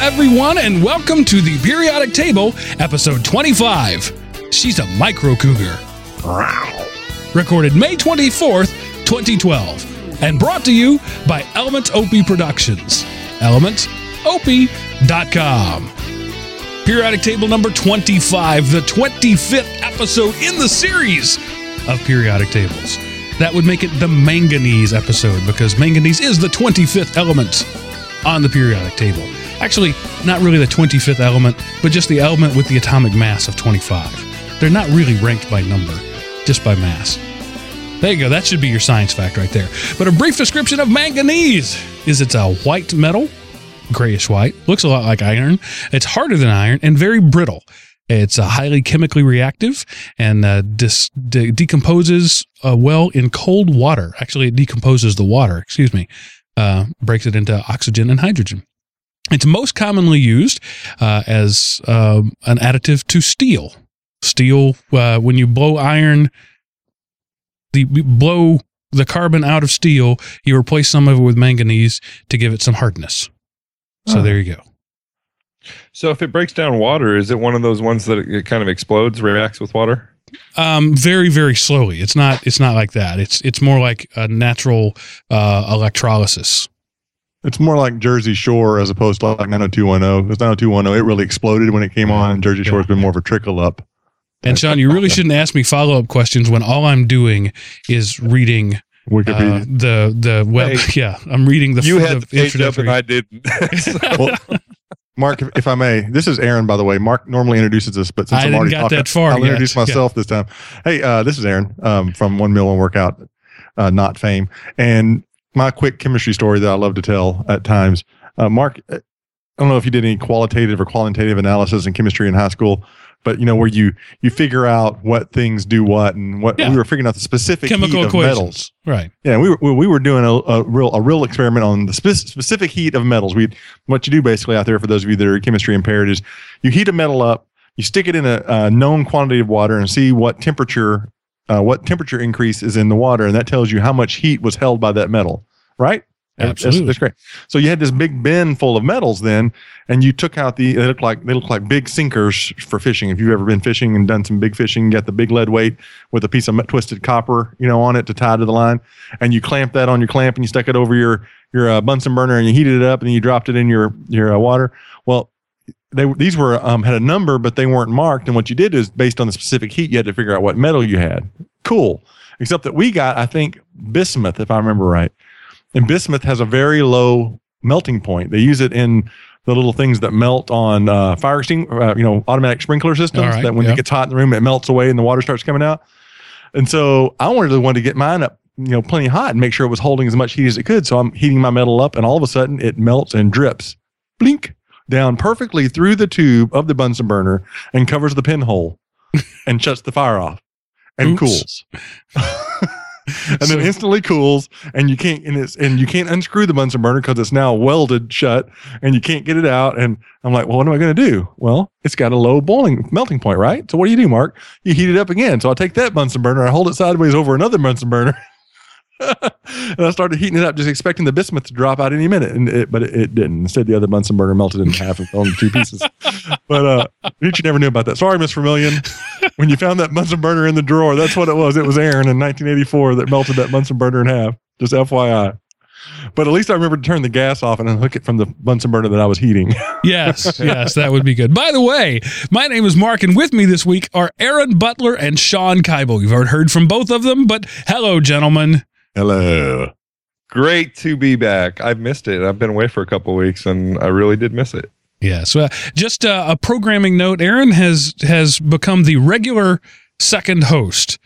everyone, and welcome to the Periodic Table, episode 25. She's a micro cougar. Recorded May 24th, 2012, and brought to you by Element Opie Productions. ElementOpie.com. Periodic Table number 25, the 25th episode in the series of Periodic Tables. That would make it the Manganese episode, because Manganese is the 25th element on the Periodic Table. Actually, not really the 25th element, but just the element with the atomic mass of 25. They're not really ranked by number, just by mass. There you go. That should be your science fact right there. But a brief description of manganese is it's a white metal, grayish white, looks a lot like iron. It's harder than iron and very brittle. It's highly chemically reactive and decomposes well in cold water. Actually, it decomposes the water, breaks it into oxygen and hydrogen. It's most commonly used as an additive to steel. Steel, when you blow iron... blow the carbon out of steel, you replace some of it with manganese to give it some hardness. So There you go. So if it breaks down water, is it one of those ones that it kind of explodes, reacts with water? Very, very slowly. It's not like that. It's more like a natural electrolysis. It's more like Jersey Shore as opposed to like 90210. Because 90210, it really exploded when it came on, and Jersey Shore has been more of a trickle up. And Sean, you really shouldn't ask me follow-up questions when all I'm doing is reading the web. Hey, yeah, I'm reading the. You had the page up and I didn't. Well, Mark, if I may, this is Aaron, by the way. Mark normally introduces us, but since I'm already talking, I'll introduce myself this time. Hey, this is Aaron from One Meal One Workout, not fame, and my quick chemistry story that I love to tell at times. Mark, I don't know if you did any qualitative or quantitative analysis in chemistry in high school. But, you know, where you figure out what things do what and what we were figuring out the specific chemical heat of metals. Right. Yeah. We were doing a real experiment on the specific heat of metals. What you do basically out there for those of you that are chemistry impaired is you heat a metal up, you stick it in a known quantity of water and see what temperature increase is in the water. And that tells you how much heat was held by that metal. Right. Absolutely. That's great. So you had this big bin full of metals then, and you took out they look like big sinkers for fishing. If you've ever been fishing and done some big fishing, you got the big lead weight with a piece of twisted copper, on it to tie to the line, and you clamp that on your clamp and you stuck it over your Bunsen burner and you heated it up and you dropped it in your water. Well, these were had a number, but they weren't marked. And what you did is based on the specific heat, you had to figure out what metal you had. Cool. Except that we got, I think, bismuth, if I remember right. And bismuth has a very low melting point. They use it in the little things that melt on fire extinguisher, automatic sprinkler systems. Right, that when it gets hot in the room, it melts away and the water starts coming out. And so I wanted to get mine up, plenty hot and make sure it was holding as much heat as it could. So I'm heating my metal up, and all of a sudden it melts and drips, blink, down perfectly through the tube of the Bunsen burner and covers the pinhole and shuts the fire off and cools. And then instantly cools, and you can't unscrew the Bunsen burner because it's now welded shut, and you can't get it out. And I'm like, well, what am I going to do? Well, it's got a low melting point, right? So what do you do, Mark? You heat it up again. So I take that Bunsen burner, I hold it sideways over another Bunsen burner, and I started heating it up, just expecting the bismuth to drop out any minute, but it didn't. Instead, the other Bunsen burner melted in half and fell into two pieces. But you never knew about that. Sorry, Miss Vermillion. When you found that Bunsen burner in the drawer, that's what it was. It was Aaron in 1984 that melted that Bunsen burner in half. Just FYI. But at least I remembered to turn the gas off and unhook it from the Bunsen burner that I was heating. Yes, that would be good. By the way, my name is Mark, and with me this week are Aaron Butler and Sean Keibel. You've heard from both of them, but hello, gentlemen. Hello. Great to be back. I've missed it. I've been away for a couple of weeks, and I really did miss it. Yeah, so just a programming note, Aaron has become the regular second host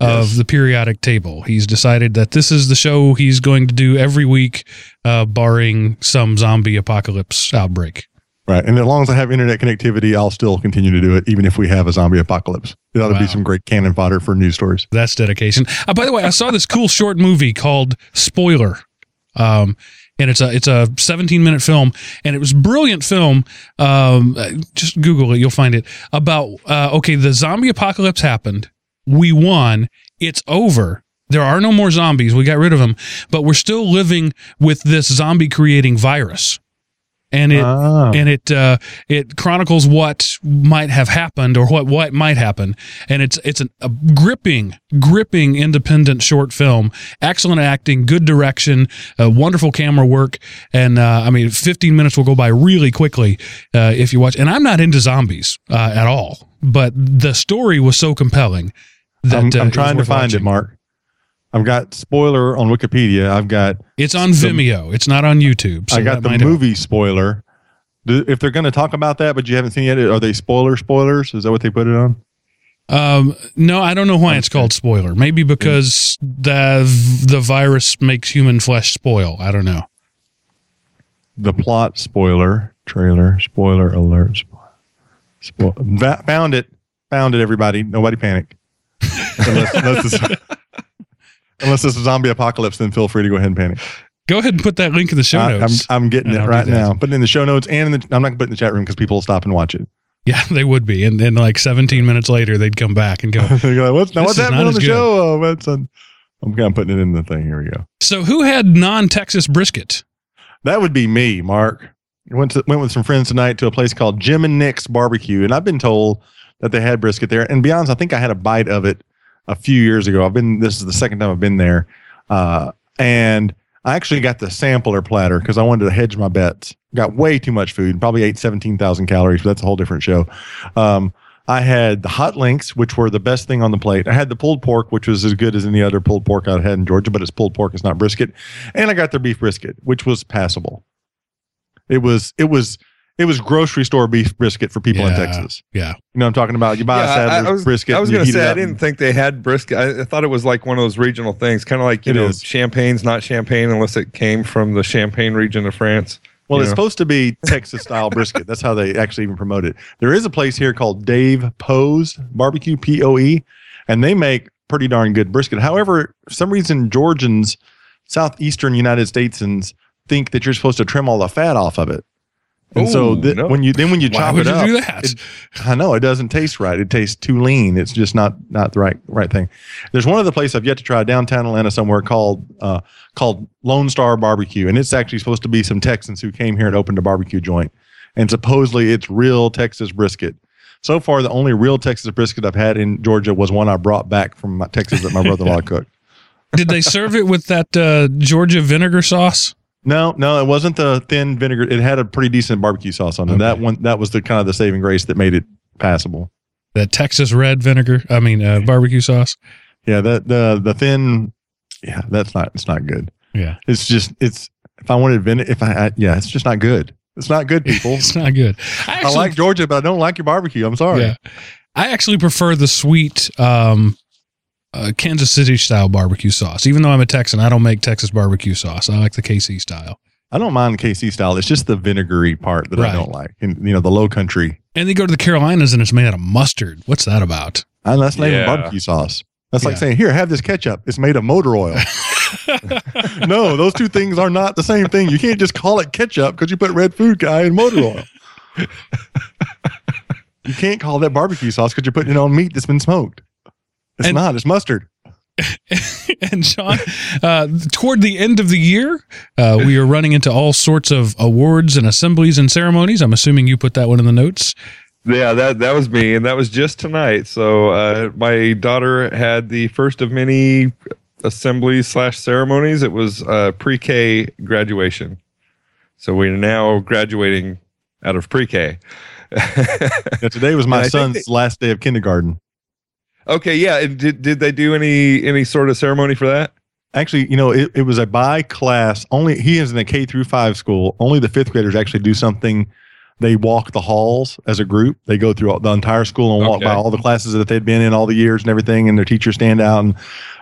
of the Periodic Table. He's decided that this is the show he's going to do every week, barring some zombie apocalypse outbreak. Right, and as long as I have internet connectivity, I'll still continue to do it, even if we have a zombie apocalypse. It ought to be some great cannon fodder for news stories. That's dedication. By the way, I saw this cool short movie called Spoiler. And it's a 17-minute film, and it was a brilliant film. Just Google it. You'll find it. About, the zombie apocalypse happened. We won. It's over. There are no more zombies. We got rid of them. But we're still living with this zombie-creating virus. and it chronicles what might have happened or what might happen, and it's a gripping independent short film. Excellent acting, good direction, wonderful camera work, and 15 minutes will go by really quickly if you watch. And I'm not into zombies at all, but the story was so compelling that I'm trying to find it, Mark. I've got Spoiler on Wikipedia. I've got it's on Vimeo. It's not on YouTube. So I got the movie Spoiler. If they're going to talk about that, but you haven't seen it yet, are they spoilers? Is that what they put it on? No, I don't know why it's called Spoiler. Maybe because the virus makes human flesh spoil. I don't know. The plot spoiler, trailer spoiler alert. Found it. Everybody, nobody panic. Unless it's a zombie apocalypse, then feel free to go ahead and panic. Go ahead and put that link in the show notes. I'm getting it right now. Put it in the show notes, and I'm not going to put it in the chat room because people will stop and watch it. Yeah, they would be. And then 17 minutes later, they'd come back and go, what's happening on the show? I'm kind of putting it in the thing. Here we go. So who had non-Texas brisket? That would be me, Mark. I went with some friends tonight to a place called Jim and Nick's Barbecue, and I've been told that they had brisket there. And to be honest, I think I had a bite of it a few years ago. This is the second time I've been there. And I actually got the sampler platter because I wanted to hedge my bets. Got way too much food, probably ate 17,000 calories, but that's a whole different show. I had the hot links, which were the best thing on the plate. I had the pulled pork, which was as good as any other pulled pork I'd had in Georgia, but it's pulled pork, it's not brisket. And I got their beef brisket, which was passable. It was grocery store beef brisket for people in Texas. Yeah. You know what I'm talking about? You buy a Sadler's brisket. I was going to say, I didn't think they had brisket. I thought it was like one of those regional things, kind of like, champagne's not champagne unless it came from the Champagne region of France. Well, it's supposed to be Texas-style brisket. That's how they actually even promote it. There is a place here called Dave Poe's Barbecue, P-O-E, and they make pretty darn good brisket. However, for some reason, Georgians, southeastern United Statesans, think that you're supposed to trim all the fat off of it. And when you chop it up, I know it doesn't taste right. It tastes too lean. It's just not the right thing. There's one other place I've yet to try downtown Atlanta somewhere called Lone Star Barbecue, and it's actually supposed to be some Texans who came here and opened a barbecue joint, and supposedly it's real Texas brisket. So far, the only real Texas brisket I've had in Georgia was one I brought back from Texas that my brother-in-law cooked. Did they serve it with that Georgia vinegar sauce? No, it wasn't the thin vinegar. It had a pretty decent barbecue sauce on it. Okay. That was the kind of the saving grace that made it passable. The Texas red vinegar, barbecue sauce. Yeah, the thin. Yeah, it's not good. Yeah, it's just not good. It's not good, people. It's not good. I like Georgia, but I don't like your barbecue. I'm sorry. Yeah. I actually prefer the sweet, Kansas City style barbecue sauce. Even though I'm a Texan, I don't make Texas barbecue sauce. I like the KC style. I don't mind the KC style. It's just the vinegary part that I don't like. And the low country. And they go to the Carolinas and it's made out of mustard. What's that about? And that's not even barbecue sauce. That's like saying, here, have this ketchup. It's made of motor oil. No, those two things are not the same thing. You can't just call it ketchup because you put red food dye in motor oil. You can't call that barbecue sauce because you're putting it on meat that's been smoked. It's mustard. And Sean, toward the end of the year, we are running into all sorts of awards and assemblies and ceremonies. I'm assuming you put that one in the notes. Yeah, that was me, and that was just tonight. So my daughter had the first of many assemblies / ceremonies. It was pre-K graduation. So we're now graduating out of pre-K. Now, today was my son's last day of kindergarten. Okay, yeah. Did they do any sort of ceremony for that? Actually, it was a by class. Only he is in a K-5 school. Only the fifth graders actually do something. They walk the halls as a group. They go through the entire school and walk by all the classes that they've been in all the years and everything, and their teachers stand out.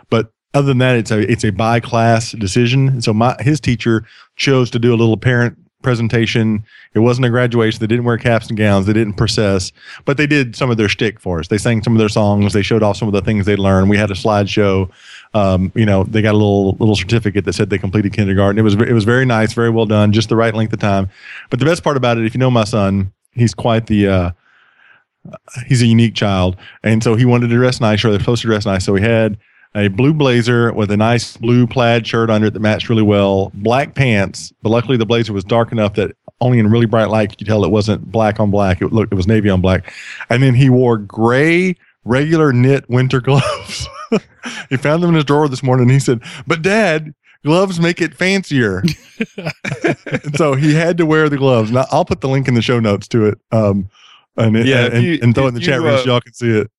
But other than that, it's a by class decision. And so his teacher chose to do a little parent presentation. It wasn't a graduation. They didn't wear caps and gowns. They didn't process, but they did some of their shtick for us. They sang some of their songs. They showed off some of the things they learned. We had a slideshow. They got a little certificate that said they completed kindergarten. It was very nice, very well done, just the right length of time. But the best part about it, if you know my son, he's quite the he's a unique child, and so he wanted to dress nice, or they're supposed to dress nice. So he had a blue blazer with a nice blue plaid shirt under it that matched really well, black pants, but luckily the blazer was dark enough that only in really bright light could you tell it wasn't black on black. It was navy on black. And then he wore gray, regular knit winter gloves. He found them in his drawer this morning. And he said, but Dad, gloves make it fancier. So he had to wear the gloves. Now, I'll put the link in the show notes to it. And throw it in the chat room so y'all can see it.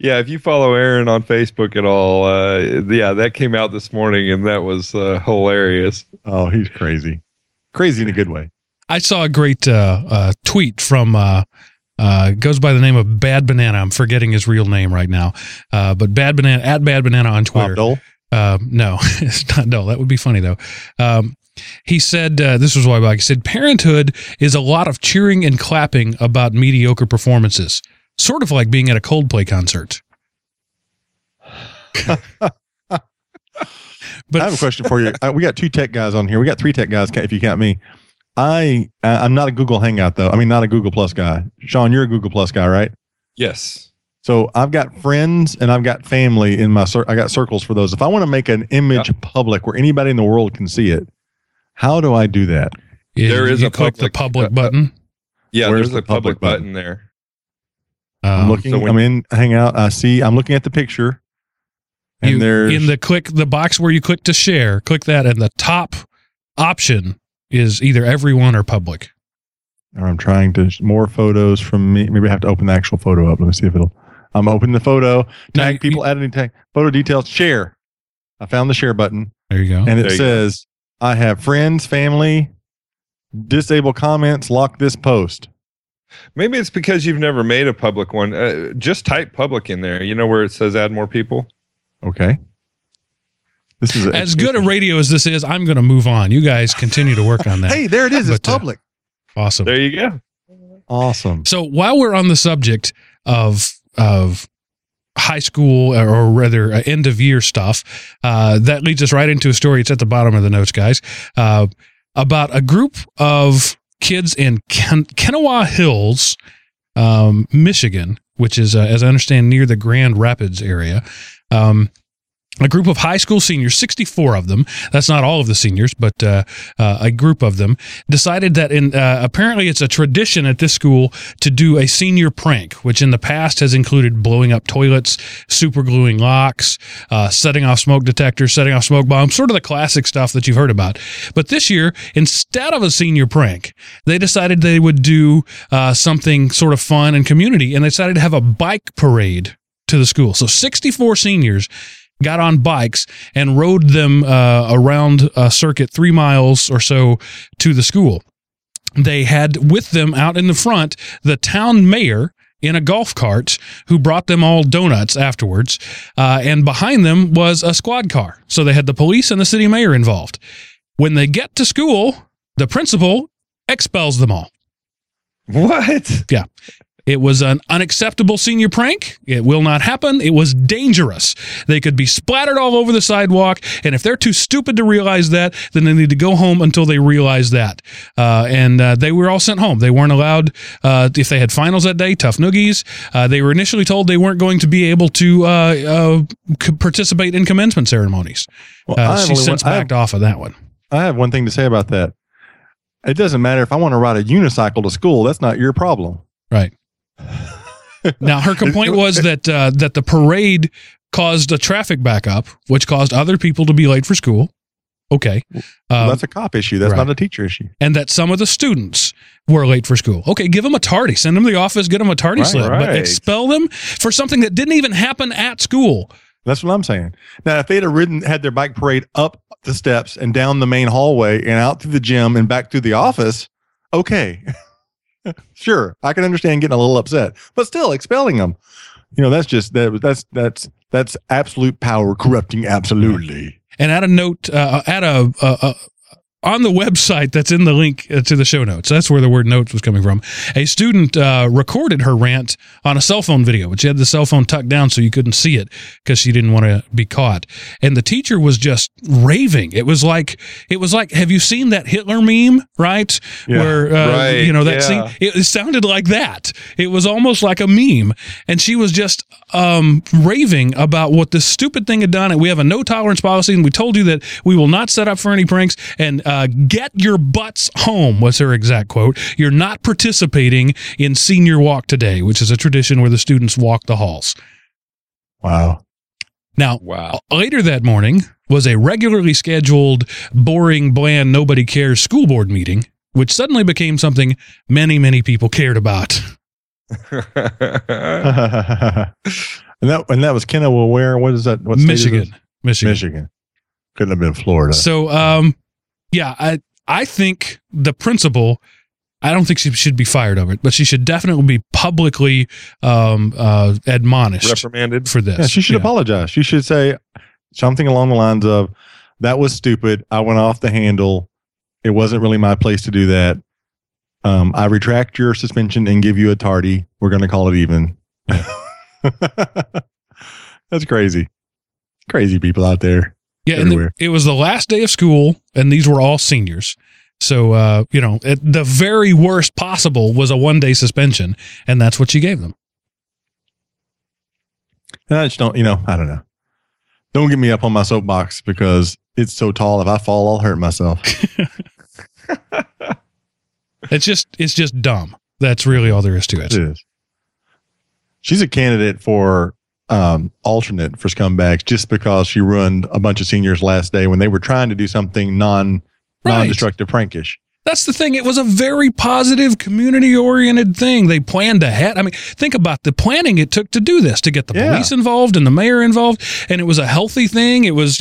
Yeah, if you follow Aaron on Facebook at all, that came out this morning, and that was hilarious. Oh, he's crazy. Crazy in a good way. I saw a great tweet from, goes by the name of Bad Banana. I'm forgetting his real name right now. But Bad Banana, at Bad Banana on Twitter. Bob Dole? No, it's not Dole. That would be funny, though. He said, this was why he said, parenthood is a lot of cheering and clapping about mediocre performances. Sort of like being at a Coldplay concert. But I have a question for you. We got two tech guys on here. We got three tech guys, if you count me. I'm not a Google Hangout, though. I mean, not a Google Plus guy. Sean, you're a Google Plus guy, right? Yes. So I've got friends and I've got family in my I got circles for those. If I want to make an image public where anybody in the world can see it, how do I do that? Click the public button. There's the public button there. I'm looking. I'm in Hangout. I see. I'm looking at the picture. And there's in the box where you click to share. Click that, and the top option is either everyone or public. I'm trying to more photos from me. Maybe I have to open the actual photo up. Let me see if it'll. I'm opening the photo. Tag people. Add any tag. Photo details. Share. I found the share button. There you go. And it says, "I have friends, family, disable comments, lock this post." Maybe it's because you've never made a public one. Just type public in there. You know where it says add more people? Okay. This is as good a radio as this is, I'm going to move on. You guys continue to work on that. Hey, there it is. It's public. Awesome. There you go. Awesome. So while we're on the subject of high school or rather end of year stuff, that leads us right into a story. It's at the bottom of the notes, guys, about a group of kids in Kanawha Hills, Michigan, which is, as I understand, near the Grand Rapids area. A group of high school seniors, 64 of them, that's not all of the seniors, but a group of them, decided that apparently it's a tradition at this school to do a senior prank, which in the past has included blowing up toilets, super gluing locks, setting off smoke detectors, setting off smoke bombs, sort of the classic stuff that you've heard about. But this year, instead of a senior prank, they decided they would do something sort of fun and community, and they decided to have a bike parade to the school. So 64 seniors got on bikes and rode them around a circuit 3 miles or so to the school. They had with them out in the front the town mayor in a golf cart who brought them all donuts afterwards. And behind them was a squad car. So they had the police and the city mayor involved. When they get to school, the principal expels them all. What? Yeah. It was an unacceptable senior prank. It will not happen. It was dangerous. They could be splattered all over the sidewalk, and if they're too stupid to realize that, then they need to go home until they realize that. And they were all sent home. They weren't allowed, if they had finals that day, tough noogies. They were initially told they weren't going to be able to participate in commencement ceremonies. Well, she since backed off of that one. I have one thing to say about that. It doesn't matter if I want to ride a unicycle to school. That's not your problem. Right. Now, her complaint was that the parade caused a traffic backup, which caused other people to be late for school. Okay. Well, that's a cop issue. That's not a teacher issue. And that some of the students were late for school. Okay, give them a tardy. Send them to the office, get them a tardy slip, but expel them for something that didn't even happen at school. That's what I'm saying. Now, if they'd have had their bike parade up the steps and down the main hallway and out through the gym and back through the office, okay. Sure, I can understand getting a little upset, but still expelling them. You know, that's absolute power corrupting absolutely. And add a note, on the website that's in the link to the show notes. That's where the word notes was coming from. A student recorded her rant on a cell phone video, which had the cell phone tucked down so you couldn't see it because she didn't want to be caught. And the teacher was just raving. It was like, have you seen that Hitler meme, right? Yeah, where, scene, it sounded like that. It was almost like a meme. And she was just raving about what this stupid thing had done. And we have a no tolerance policy. And we told you that we will not set up for any pranks. And Get your butts home, was her exact quote. You're not participating in senior walk today, which is a tradition where the students walk the halls. Wow. Now, later that morning was a regularly scheduled, boring, bland, nobody cares school board meeting, which suddenly became something many, many people cared about. and that was Kenowa, where? What is that? What Michigan. Is Michigan. Michigan. Couldn't have been Florida. So, I think the principal, I don't think she should be fired over it, but she should definitely be publicly admonished. Reprimanded. For this. Yeah, she should apologize. She should say something along the lines of, that was stupid. I went off the handle. It wasn't really my place to do that. I retract your suspension and give you a tardy. We're going to call it even. That's crazy. Crazy people out there. Yeah, everywhere. And it was the last day of school, and these were all seniors. So, the very worst possible was a one-day suspension, and that's what she gave them. And I just don't, I don't know. Don't get me up on my soapbox because it's so tall. If I fall, I'll hurt myself. It's just dumb. That's really all there is to it. It is. She's a candidate for alternate for scumbags just because she ruined a bunch of seniors last day when they were trying to do something non-destructive prankish. That's the thing. It was a very positive, community-oriented thing. They planned ahead. I mean, think about the planning it took to do this, to get the police involved and the mayor involved. And it was a healthy thing. It was,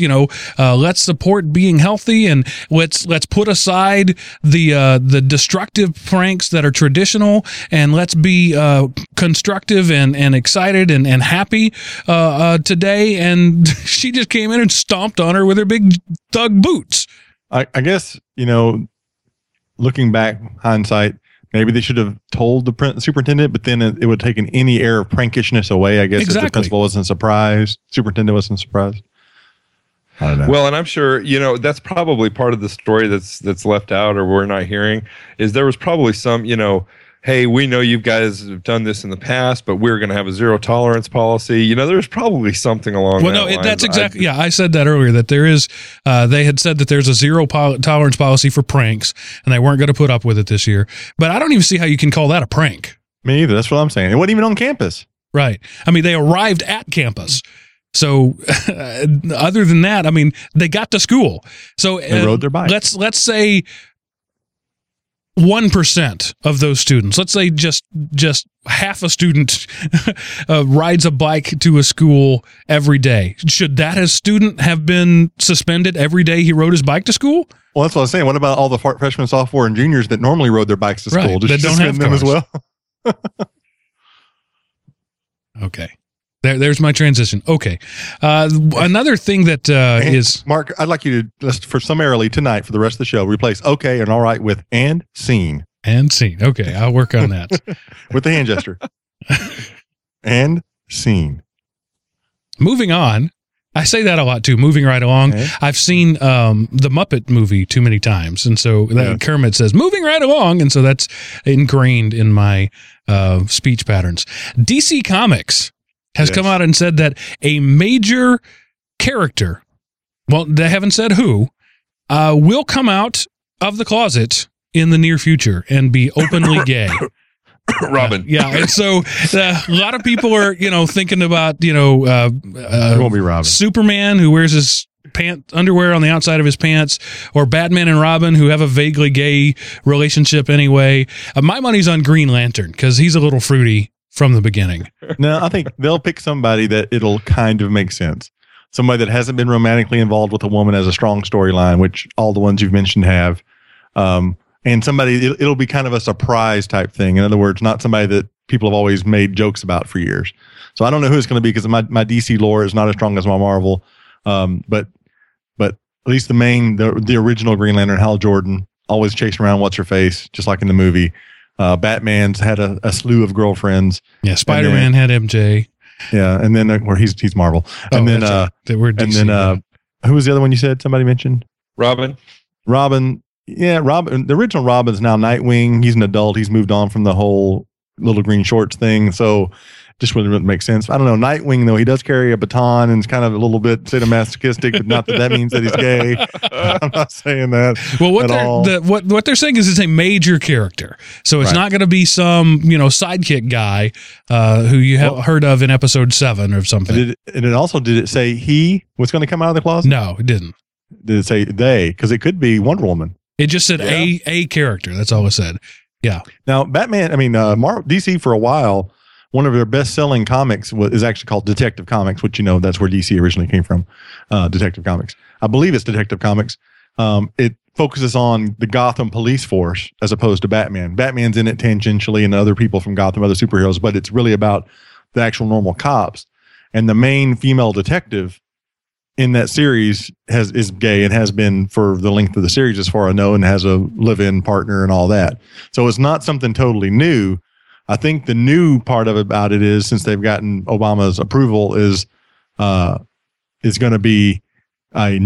let's support being healthy and let's put aside the destructive pranks that are traditional and let's be constructive and excited and happy today. And she just came in and stomped on her with her big thug boots. I guess, looking back, hindsight, maybe they should have told the superintendent, but then it would have taken any air of prankishness away, I guess, if the principal wasn't surprised, superintendent wasn't surprised. I don't know. Well, and I'm sure, that's probably part of the story that's left out or we're not hearing, is there was probably some, hey, we know you guys have done this in the past, but we're going to have a zero tolerance policy. There's probably something along that line. That's exactly. I said that earlier, that there is, they had said that there's a zero tolerance policy for pranks, and they weren't going to put up with it this year. But I don't even see how you can call that a prank. Me either. That's what I'm saying. It wasn't even on campus. Right. I mean, they arrived at campus. So other than that, I mean, they got to school. So they rode their bike. Let's say 1% of those students, let's say just half a student rides a bike to a school every day. Should that as student have been suspended every day he rode his bike to school? Well, that's what I was saying. What about all the freshmen, sophomore, and juniors that normally rode their bikes to school? Just don't suspend them as well? Okay. There's my transition. Okay. Another thing that is... Mark, I'd like you to, for summarily tonight, for the rest of the show, replace okay and all right with and scene. And scene. Okay, I'll work on that. With the hand gesture. And scene. Moving on. I say that a lot, too. Moving right along. Okay. I've seen the Muppet movie too many times, and so Kermit says, moving right along, and so that's ingrained in my speech patterns. DC Comics has come out and said that a major character, well, they haven't said who, will come out of the closet in the near future and be openly gay. Robin. And so a lot of people are, thinking about, it won't be Robin. Superman, who wears his underwear on the outside of his pants, or Batman and Robin, who have a vaguely gay relationship anyway. My money's on Green Lantern because he's a little fruity from the beginning. No, I think they'll pick somebody that it'll kind of make sense. Somebody that hasn't been romantically involved with a woman as a strong storyline, which all the ones you've mentioned have. And somebody, it'll be kind of a surprise type thing. In other words, not somebody that people have always made jokes about for years. So I don't know who it's going to be because my DC lore is not as strong as my Marvel. But at least the original Green Lantern, Hal Jordan, always chased around What's-Her-Face, just like in the movie. Batman's had a slew of girlfriends. Yeah, Spider-Man had MJ. Yeah, and then where he's Marvel. And then who was the other one you said somebody mentioned? Robin. Yeah, Robin. The original Robin's now Nightwing. He's an adult. He's moved on from the whole little green shorts thing. So just wouldn't make sense. I don't know. Nightwing, though, he does carry a baton and is kind of a little bit sadomasochistic, but not that that means that he's gay. I'm not saying that. Well, what they're saying is it's a major character, so it's not going to be some sidekick guy who you have heard of in episode 7 or something. Did it say he was going to come out of the closet? No, it didn't. Did it say they? Because it could be Wonder Woman. It just said a character. That's all it said. Yeah. Now, DC for a while, one of their best-selling comics is actually called Detective Comics, which, that's where DC originally came from, Detective Comics. I believe it's Detective Comics. It focuses on the Gotham police force as opposed to Batman. Batman's in it tangentially and other people from Gotham, other superheroes, but it's really about the actual normal cops. And the main female detective in that series is gay and has been for the length of the series as far as I know, and has a live-in partner and all that. So it's not something totally new. I think the new part of about it is, since they've gotten Obama's approval, is going to be a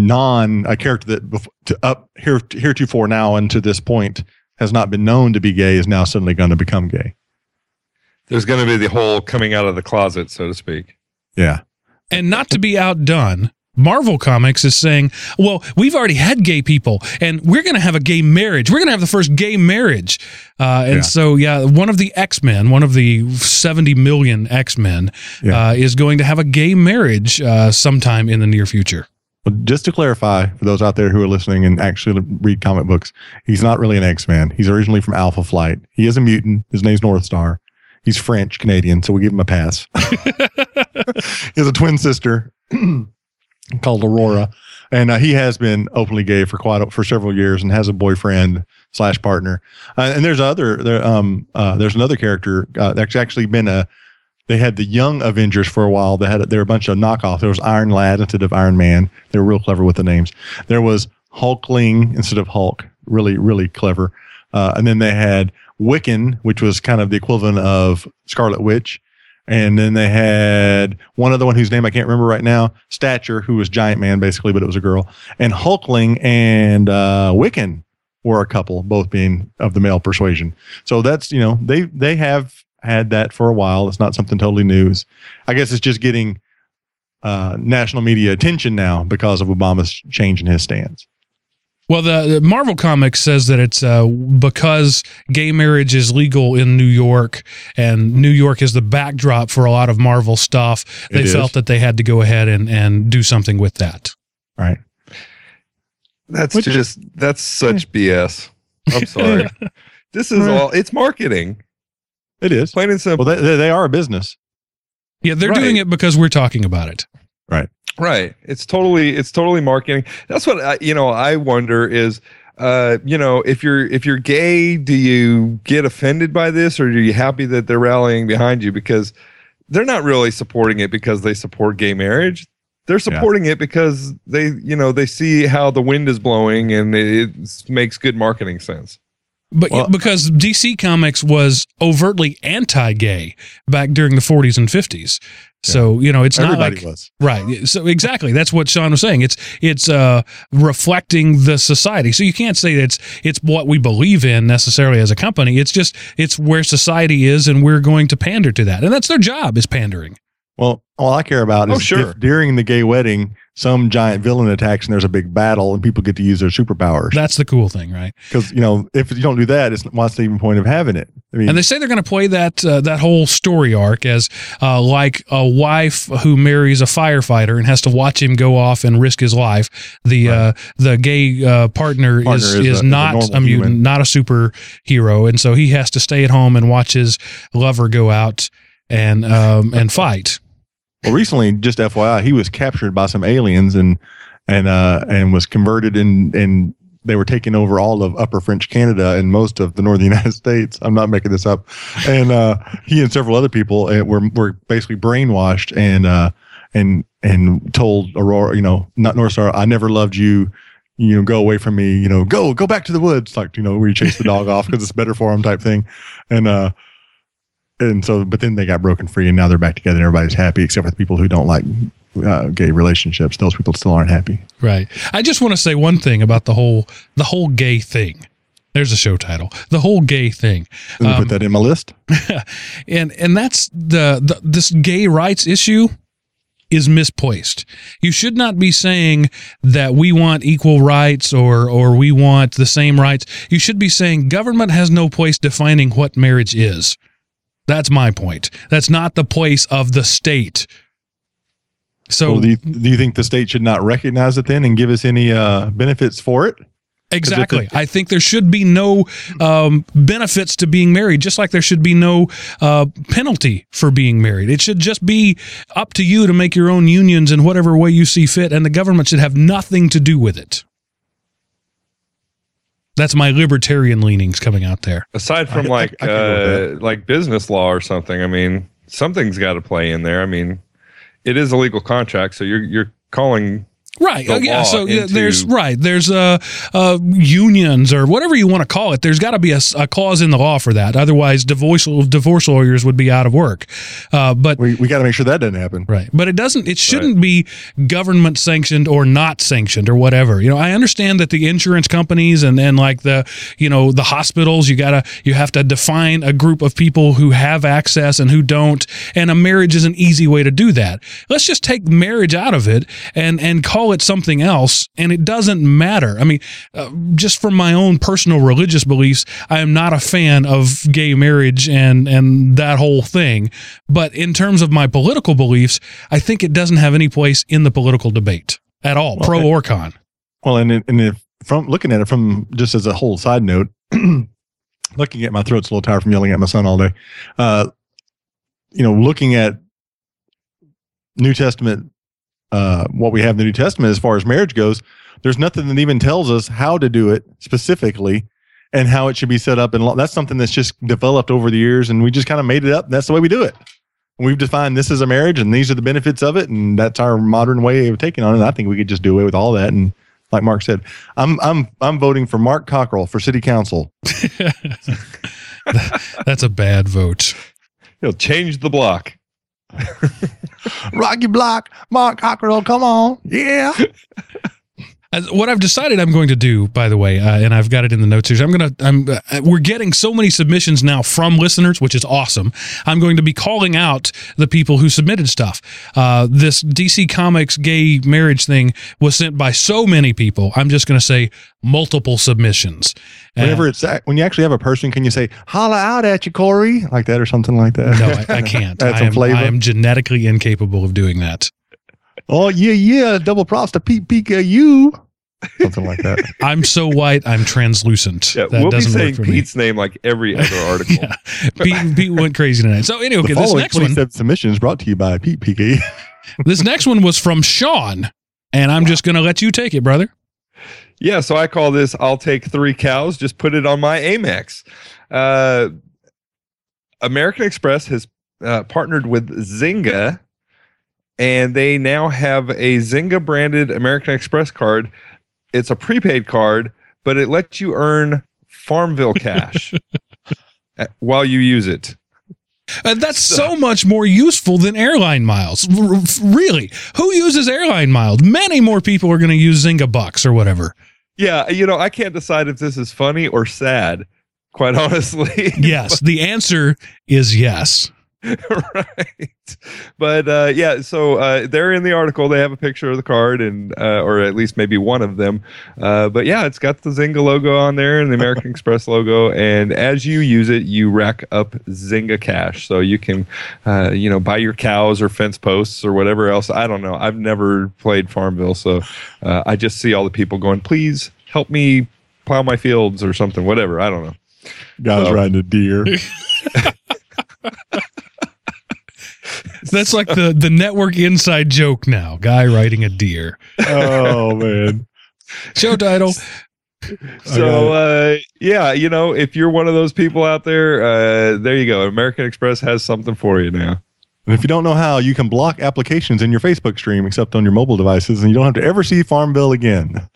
character that heretofore now and to this point has not been known to be gay is now suddenly going to become gay. There's going to be the whole coming out of the closet, so to speak. Yeah. And not to be outdone, Marvel Comics is saying, well, we've already had gay people, and we're going to have a gay marriage. We're going to have the first gay marriage. So, one of the X-Men, one of the 70 million X-Men is going to have a gay marriage sometime in the near future. Well, just to clarify, for those out there who are listening and actually read comic books, he's not really an X-Man. He's originally from Alpha Flight. He is a mutant. His name's North Star. He's French-Canadian, so we give him a pass. He has a twin sister called Aurora, and he has been openly gay for several years and has a boyfriend / partner. And there's another character that's actually been they had the Young Avengers for a while. They were a bunch of knockoffs. There was Iron Lad instead of Iron Man. They were real clever with the names. There was Hulkling instead of Hulk. Really, really clever. And then they had Wiccan, which was kind of the equivalent of Scarlet Witch. And then they had one other one whose name I can't remember right now, Stature, who was Giant Man, basically, but it was a girl. And Hulkling and Wiccan were a couple, both being of the male persuasion. So that's, they have had that for a while. It's not something totally new. I guess it's just getting national media attention now because of Obama's change in his stance. Well, the Marvel Comics says that it's because gay marriage is legal in New York, and New York is the backdrop for a lot of Marvel stuff. They felt that they had to go ahead and do something with that. Right. That's such BS. I'm sorry. This is all. It's marketing. It is plain and simple. Well, they are a business. Yeah, they're doing it because we're talking about it. Right. Right. It's totally marketing. That's what I wonder is, if you're gay, do you get offended by this, or are you happy that they're rallying behind you? Because they're not really supporting it because they support gay marriage. They're supporting it because they, they see how the wind is blowing and it makes good marketing sense. But because DC Comics was overtly anti-gay back during the 40s and 50s. So, it's everybody not like was. Right. So exactly. That's what Sean was saying. It's reflecting the society. So you can't say that it's what we believe in necessarily as a company. It's just, it's where society is, and we're going to pander to that. And that's their job, is pandering. Well, all I care about is if during the gay wedding, some giant villain attacks and there's a big battle and people get to use their superpowers. That's the cool thing, right? Because, if you don't do that, what's the even point of having it? I mean, and they say they're going to play that whole story arc as like a wife who marries a firefighter and has to watch him go off and risk his life. The gay partner is not a mutant, human. Not a superhero. And so he has to stay at home and watch his lover go out and fight. Well, recently, just FYI, he was captured by some aliens and was converted, and they were taking over all of Upper French Canada and most of the northern United States. I'm not making this up. And he and several other people were basically brainwashed and told Aurora, not North Star, I never loved you. Go away from me. Go back to the woods. Like where you chase the dog off because it's better for him type thing. And so, but then they got broken free, and now they're back together, and everybody's happy except for the people who don't like gay relationships. Those people still aren't happy. Right. I just want to say one thing about the whole gay thing. There's a show title. The whole gay thing. I'm gonna put that in my list. and that's this gay rights issue is misplaced. You should not be saying that we want equal rights or we want the same rights. You should be saying government has no place defining what marriage is. That's my point. That's not the place of the state. So, well, do you think the state should not recognize it then and give us any benefits for it? Exactly. I think there should be no benefits to being married, just like there should be no penalty for being married. It should just be up to you to make your own unions in whatever way you see fit, and the government should have nothing to do with it. That's my libertarian leanings coming out there. Aside from like business law or something, I mean, something's got to play in there. I mean, it is a legal contract, so you're calling. Right. Yeah. So there's unions or whatever you want to call it. There's got to be a clause in the law for that. Otherwise, divorce lawyers would be out of work. But we got to make sure that doesn't happen. Right. But it doesn't. It shouldn't be government sanctioned or not sanctioned or whatever. You know, I understand that the insurance companies and like the, you know, the hospitals, you have to define a group of people who have access and who don't. And a marriage is an easy way to do that. Let's just take marriage out of it and call it something else, and it doesn't matter. I mean, just from my own personal religious beliefs, I am not a fan of gay marriage and that whole thing. But in terms of my political beliefs, I think it doesn't have any place in the political debate at all, well, pro or con. Well, and if from looking at it from just as a whole side note, looking at my throat's a little tired from yelling at my son all day. Looking at New Testament. What we have in the New Testament as far as marriage goes, there's nothing that even tells us how to do it specifically and how it should be set up. And that's something that's just developed over the years, and we just kind of made it up. And that's the way we do it. We've defined this as a marriage, and these are the benefits of it, and that's our modern way of taking on it. And I think we could just do away with all that. And like Mark said, I'm voting for Mark Cockrell for city council. That's a bad vote. He'll change the block. Rocky Block, Mark Cockrell, come on. Yeah. What I've decided I'm going to do, by the way, and I've got it in the notes here, we're getting so many submissions now from listeners, which is awesome. I'm going to be calling out the people who submitted stuff. This DC Comics gay marriage thing was sent by so many people. I'm just going to say multiple submissions. When you actually have a person, can you say, holla out at you, Corey? Like that or something like that? No, I can't. I am genetically incapable of doing that. Oh, yeah, double props to Pete Pika, you. Something like that. I'm so white, I'm translucent. Yeah, that we'll doesn't be saying work for Pete's me. Name like every other article. Yeah. Pete went crazy tonight. So anyway, okay, this next one. Submission is brought to you by Pete Pika. This next one was from Sean, and I'm just going to let you take it, brother. Yeah, so I call this, I'll take 3 cows, just put it on my Amex. American Express has partnered with Zynga, and they now have a Zynga branded American Express card. It's a prepaid card, but it lets you earn Farmville cash while you use it. That's so much more useful than airline miles. Really? Who uses airline miles? Many more people are going to use Zynga bucks or whatever. Yeah. You know, I can't decide if this is funny or sad, quite honestly. Yes. The answer is yes. Right. But so they're in the article. They have a picture of the card and or at least maybe one of them. But yeah, it's got the Zynga logo on there and the American Express logo. And as you use it, you rack up Zynga cash. So you can, buy your cows or fence posts or whatever else. I don't know. I've never played Farmville. So I just see all the people going, please help me plow my fields or something, whatever. I don't know. Guys riding a deer. That's like the network inside joke now. Guy riding a deer. Oh, man. Show title. So, if you're one of those people out there you go. American Express has something for you now. And if you don't know how, you can block applications in your Facebook stream, except on your mobile devices, and you don't have to ever see Farmville again.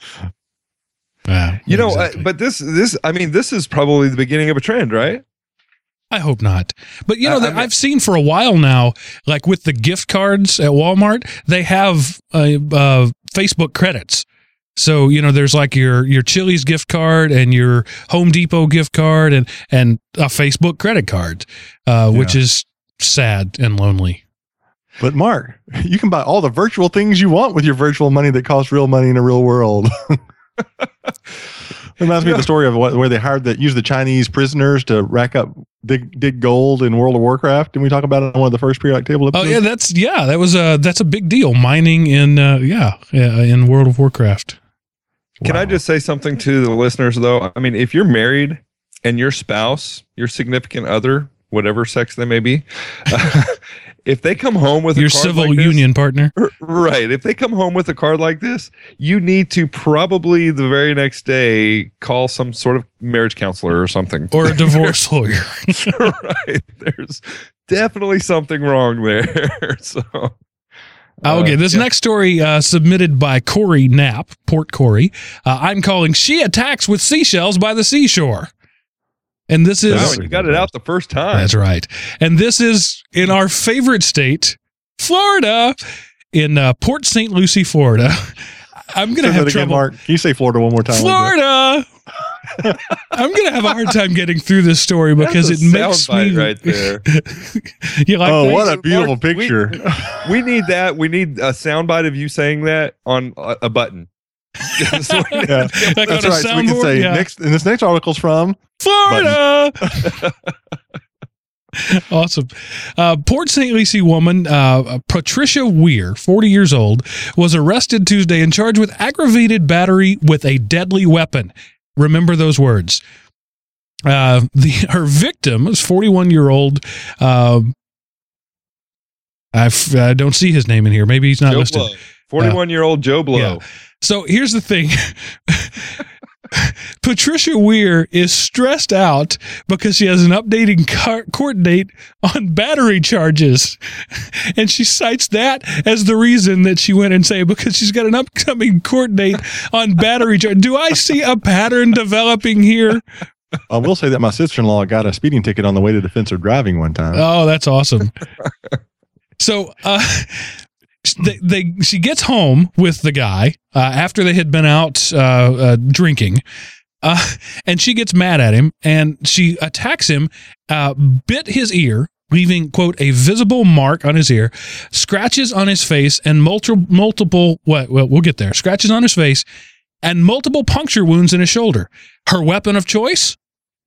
Exactly. But this is probably the beginning of a trend, right? I hope not. But, I've seen for a while now, like with the gift cards at Walmart, they have Facebook credits. So, you know, there's like your Chili's gift card and your Home Depot gift card and a Facebook credit card, which is sad and lonely. But Mark, you can buy all the virtual things you want with your virtual money that costs real money in a real world. Reminds me of the story of where they used the Chinese prisoners to rack up, dig gold in World of Warcraft. Didn't we talk about it on one of the first Periodic Table episodes? Oh yeah, that's a big deal. Mining in World of Warcraft. Wow. Can I just say something to the listeners though? I mean, if you're married and your spouse, your significant other, whatever sex they may be, if they come home with your civil union partner, right? If they come home with a card like this, you need to probably the very next day call some sort of marriage counselor or something, or a divorce lawyer. Right? There's definitely something wrong there. So, next story submitted by Corey Knapp, Port Corey. I'm calling "She Attacks with Seashells by the Seashore." And this is... Oh, you got it out the first time. That's right. And this is in our favorite state, Florida, in Port St. Lucie, Florida. I'm going to have trouble. Again, Mark, can you say Florida one more time? Florida! I'm going to have a hard time getting through this story because it makes me... right there. Like, oh, what a beautiful Mark, picture. We need that. We need a soundbite of you saying that on a button. That's right. So we can say next, and this next article's from Florida. Awesome. Port St. Lucie woman Patricia Weir, 40 years old, was arrested Tuesday and charged with aggravated battery with a deadly weapon. Remember those words. Her victim is 41-year-old. I don't see his name in here. Maybe he's not listed. 41-year-old Joe Blow. Yeah. So here's the thing. Patricia Weir is stressed out because she has an updating court date on battery charges. And she cites that as the reason that she went insane, because she's got an upcoming court date on battery charges. Do I see a pattern developing here? I will say that my sister-in-law got a speeding ticket on the way to defensive driving one time. Oh, that's awesome. So, she gets home with the guy after they had been out drinking, and she gets mad at him, and she attacks him, bit his ear, leaving, quote, a visible mark on his ear, scratches on his face, and scratches on his face, and multiple puncture wounds in his shoulder. Her weapon of choice?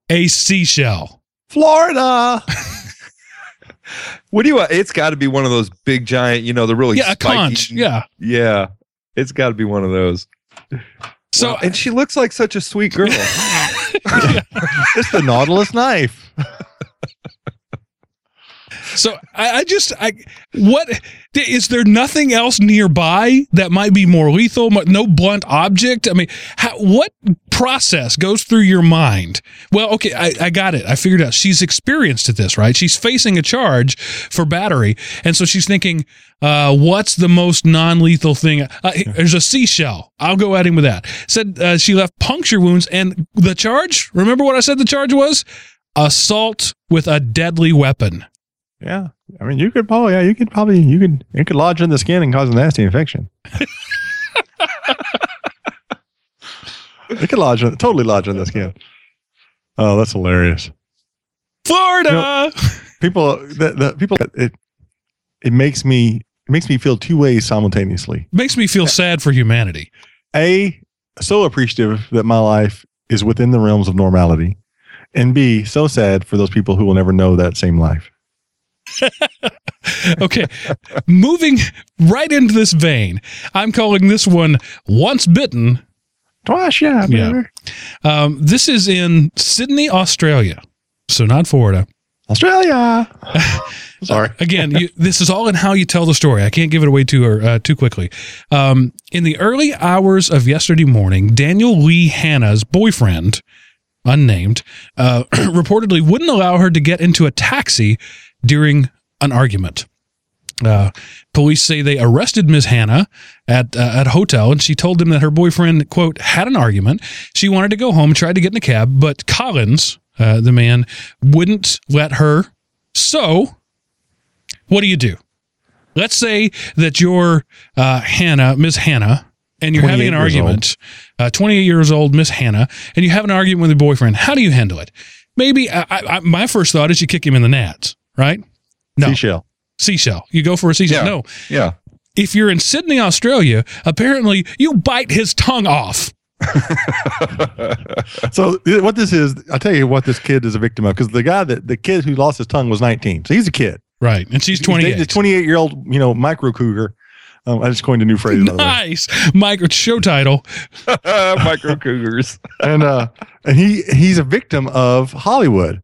A seashell. Florida! It's got to be one of those big giant, the really spiky, a conch. Yeah. It's got to be one of those. So, wow. And she looks like such a sweet girl. It's the Nautilus knife. So is there nothing else nearby that might be more lethal? No blunt object? I mean, what process goes through your mind? Well, okay, I got it. I figured out she's experienced at this, right? She's facing a charge for battery. And so she's thinking, what's the most non-lethal thing? There's a seashell. I'll go at him with that. Said she left puncture wounds. And the charge, remember what I said the charge was? Assault with a deadly weapon. Yeah, I mean, it could lodge in the skin and cause a nasty infection. It could totally lodge in the skin. Oh, that's hilarious. Florida, people. It makes me feel two ways simultaneously. It makes me feel sad for humanity. A, so appreciative that my life is within the realms of normality, and B, so sad for those people who will never know that same life. Okay, moving right into this vein, I'm calling this one "Once Bitten, Twice Shy." Yeah. This is in Sydney, Australia, so not Florida. Australia. Sorry. Again, this is all in how you tell the story. I can't give it away too quickly. In the early hours of yesterday morning, Daniel Lee Hanna's boyfriend, unnamed, reportedly wouldn't allow her to get into a taxi during an argument. Police say they arrested Ms. Hannah at a hotel, and she told them that her boyfriend, quote, had an argument. She wanted to go home, tried to get in a cab, but Collins, the man, wouldn't let her. So, what do you do? Let's say that you're Ms. Hannah, and you're having an argument, 28 years old, Miss Hannah, and you have an argument with your boyfriend, how do you handle it? Maybe my first thought is you kick him in the nads, right? No. Seashell. You go for a seashell. Yeah. No. Yeah. If you're in Sydney, Australia, apparently you bite his tongue off. So what this is, I'll tell you what this kid is a victim of, because the kid who lost his tongue was 19. So he's a kid. Right. And she's 28. He's a 28-year-old, micro cougar. I just coined a new phrase. Nice. Micro show title. Micro cougars. And he's a victim of Hollywood.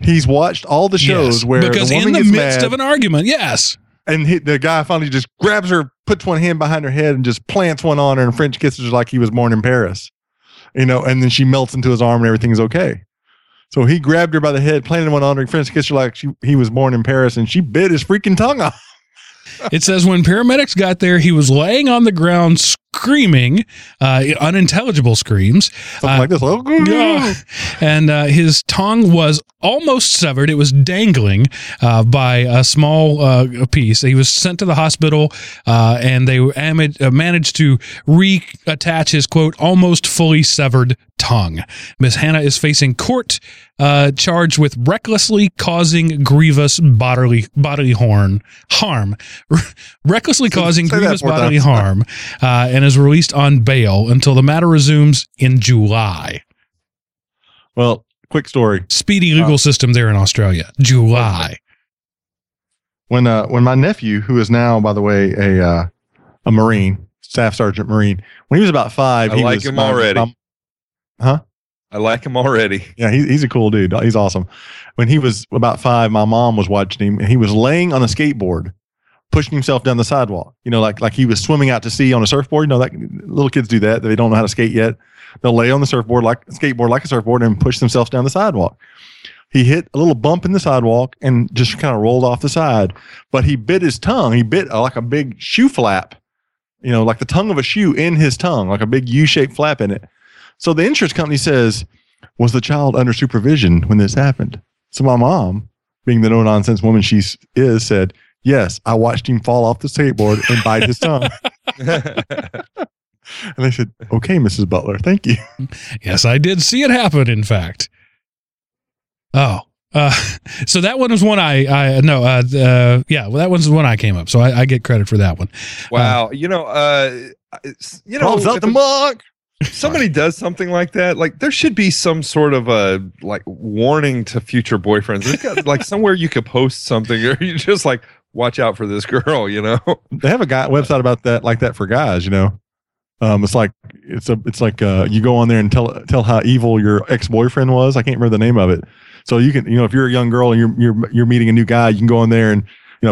He's watched all the shows where because the woman in the midst of an argument, yes. And the guy finally just grabs her, puts one hand behind her head, and just plants one on her and French kisses her like he was born in Paris, and then she melts into his arm and everything's okay. So he grabbed her by the head, planted one on her, and French kissed her like he was born in Paris, and she bit his freaking tongue off. It says when paramedics got there, he was laying on the ground screaming, unintelligible screams. Something like this. And his tongue was almost severed. It was dangling by a small piece. He was sent to the hospital, and they managed to reattach his, quote, almost fully severed tongue. Miss Hannah is facing court charged with recklessly causing grievous bodily harm. Recklessly causing grievous bodily harm, and is released on bail until the matter resumes in July. Well, quick story. Speedy legal system there in Australia. July. When my nephew, who is now, by the way, a Marine, Staff Sergeant Marine, when he was about 5, he was already. I like him already. Yeah, he's a cool dude. He's awesome. When he was about 5, my mom was watching him, and he was laying on a skateboard, pushing himself down the sidewalk. Like he was swimming out to sea on a surfboard. That little kids do that. They don't know how to skate yet. They'll lay on the surfboard and push themselves down the sidewalk. He hit a little bump in the sidewalk and just kind of rolled off the side. But he bit his tongue. He bit like a big shoe flap, like the tongue of a shoe in his tongue, like a big U-shaped flap in it. So the insurance company says, was the child under supervision when this happened? So my mom, being the no-nonsense woman she is, said, yes, I watched him fall off the skateboard and bite his tongue. And they said, okay, Mrs. Butler, thank you. Yes, I did see it happen, in fact. Oh. So that one was one that one's the one I came up. So I get credit for that one. Wow. Paul's out the mug. Somebody does something like that. Like there should be some sort of a warning to future boyfriends. There's got, somewhere you could post something, or you just watch out for this girl. They have a website about that, like that for guys. You go on there and tell how evil your ex-boyfriend was. I can't remember the name of it. So you can, if you're a young girl and you're meeting a new guy, you can go on there and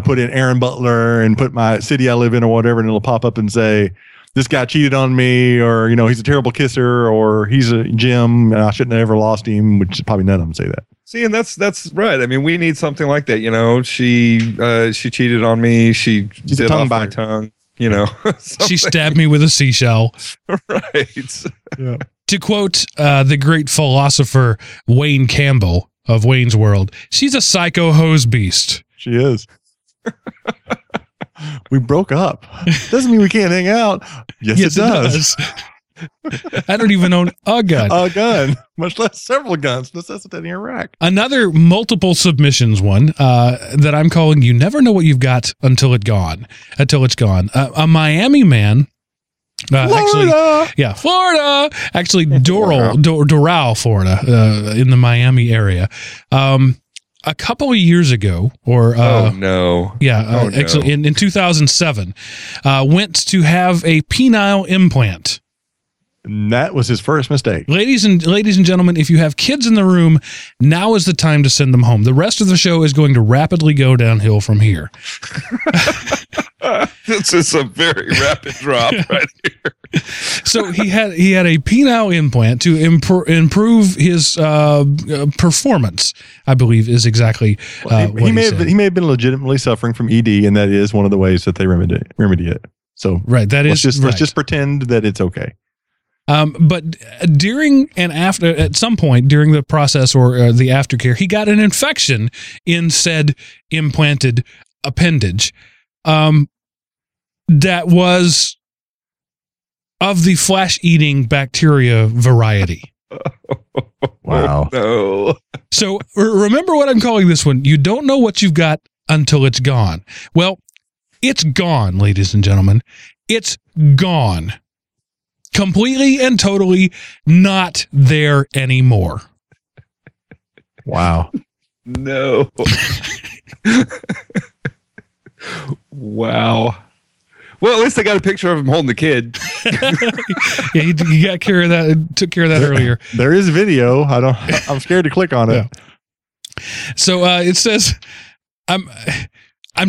put in Aaron Butler and put my city I live in or whatever, and it'll pop up and say, this guy cheated on me, or, he's a terrible kisser, or he's a gem, and I shouldn't have ever lost him, which is probably none of them say that. See, and that's right. I mean, we need something like that. She cheated on me. She did off my tongue, She stabbed me with a seashell. Right. Yeah. To quote the great philosopher Wayne Campbell of Wayne's World, she's a psycho hose beast. She is. We broke up. Doesn't mean we can't hang out. Yes, it does. I don't even own a gun. A gun, much less several guns, necessitating a rack. Another multiple submissions one that I'm calling "You Never Know What You've Got Until It's Gone." A Miami man. Florida. Actually, Doral, Florida, in the Miami area. A couple of years ago, or in 2007, went to have a penile implant. And that was his first mistake. Ladies and gentlemen, if you have kids in the room, now is the time to send them home. The rest of the show is going to rapidly go downhill from here. This is a very rapid drop right here. So he had a penile implant to improve his performance, I believe is exactly he may have been legitimately suffering from ED, and that is one of the ways that they remedy it. So right, that is just right. Let's just pretend that it's okay. But during and after, at some point during the process or the aftercare, he got an infection in said implanted appendage that was of the flesh-eating bacteria variety. Wow. Oh, no. So remember what I'm calling this one. You don't know what you've got until it's gone. Well, it's gone, ladies and gentlemen. It's gone. Completely and totally not there anymore. Wow. No. Wow. Well, at least I got a picture of him holding the kid. Yeah, he got care of that. Took care of that earlier. There is video. I'm scared to click on it. Yeah. So it says, I'm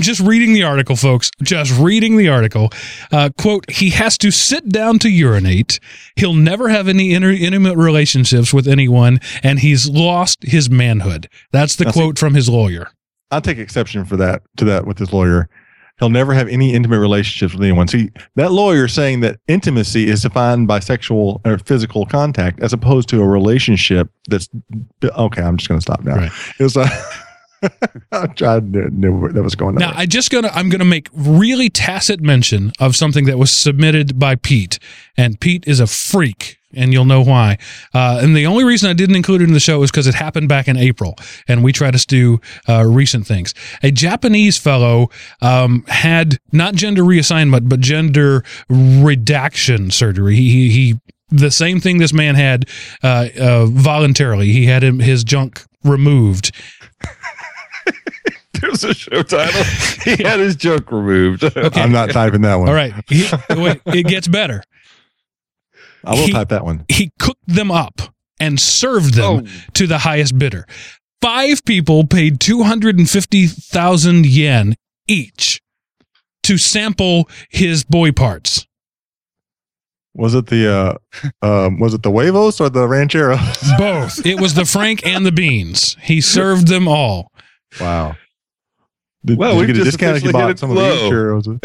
just reading the article, folks. Just reading the article. Quote, he has to sit down to urinate. He'll never have any intimate relationships with anyone, and he's lost his manhood. That's the quote from his lawyer. I'll take exception to that with his lawyer. He'll never have any intimate relationships with anyone. See, that lawyer saying that intimacy is defined by sexual or physical contact as opposed to a relationship that's... Okay, I'm just going to stop now. Right. It was like... I knew that was going on. Now, I'm going to make really tacit mention of something that was submitted by Pete. And Pete is a freak, and you'll know why. And the only reason I didn't include it in the show is because it happened back in April, and we try to do recent things. A Japanese fellow had not gender reassignment, but gender redaction surgery. He the same thing this man had voluntarily. He had his junk removed. There's a show title. He had his junk removed. Okay. I'm not typing that one. All right. It gets better. I will type that one. He cooked them up and served them to the highest bidder. 5 people paid 250,000 yen each to sample his boy parts. Was it the huevos or the rancheros? Both. It was the Frank and the beans. He served them all. Wow. Did you get a discount if you bought some of these? 2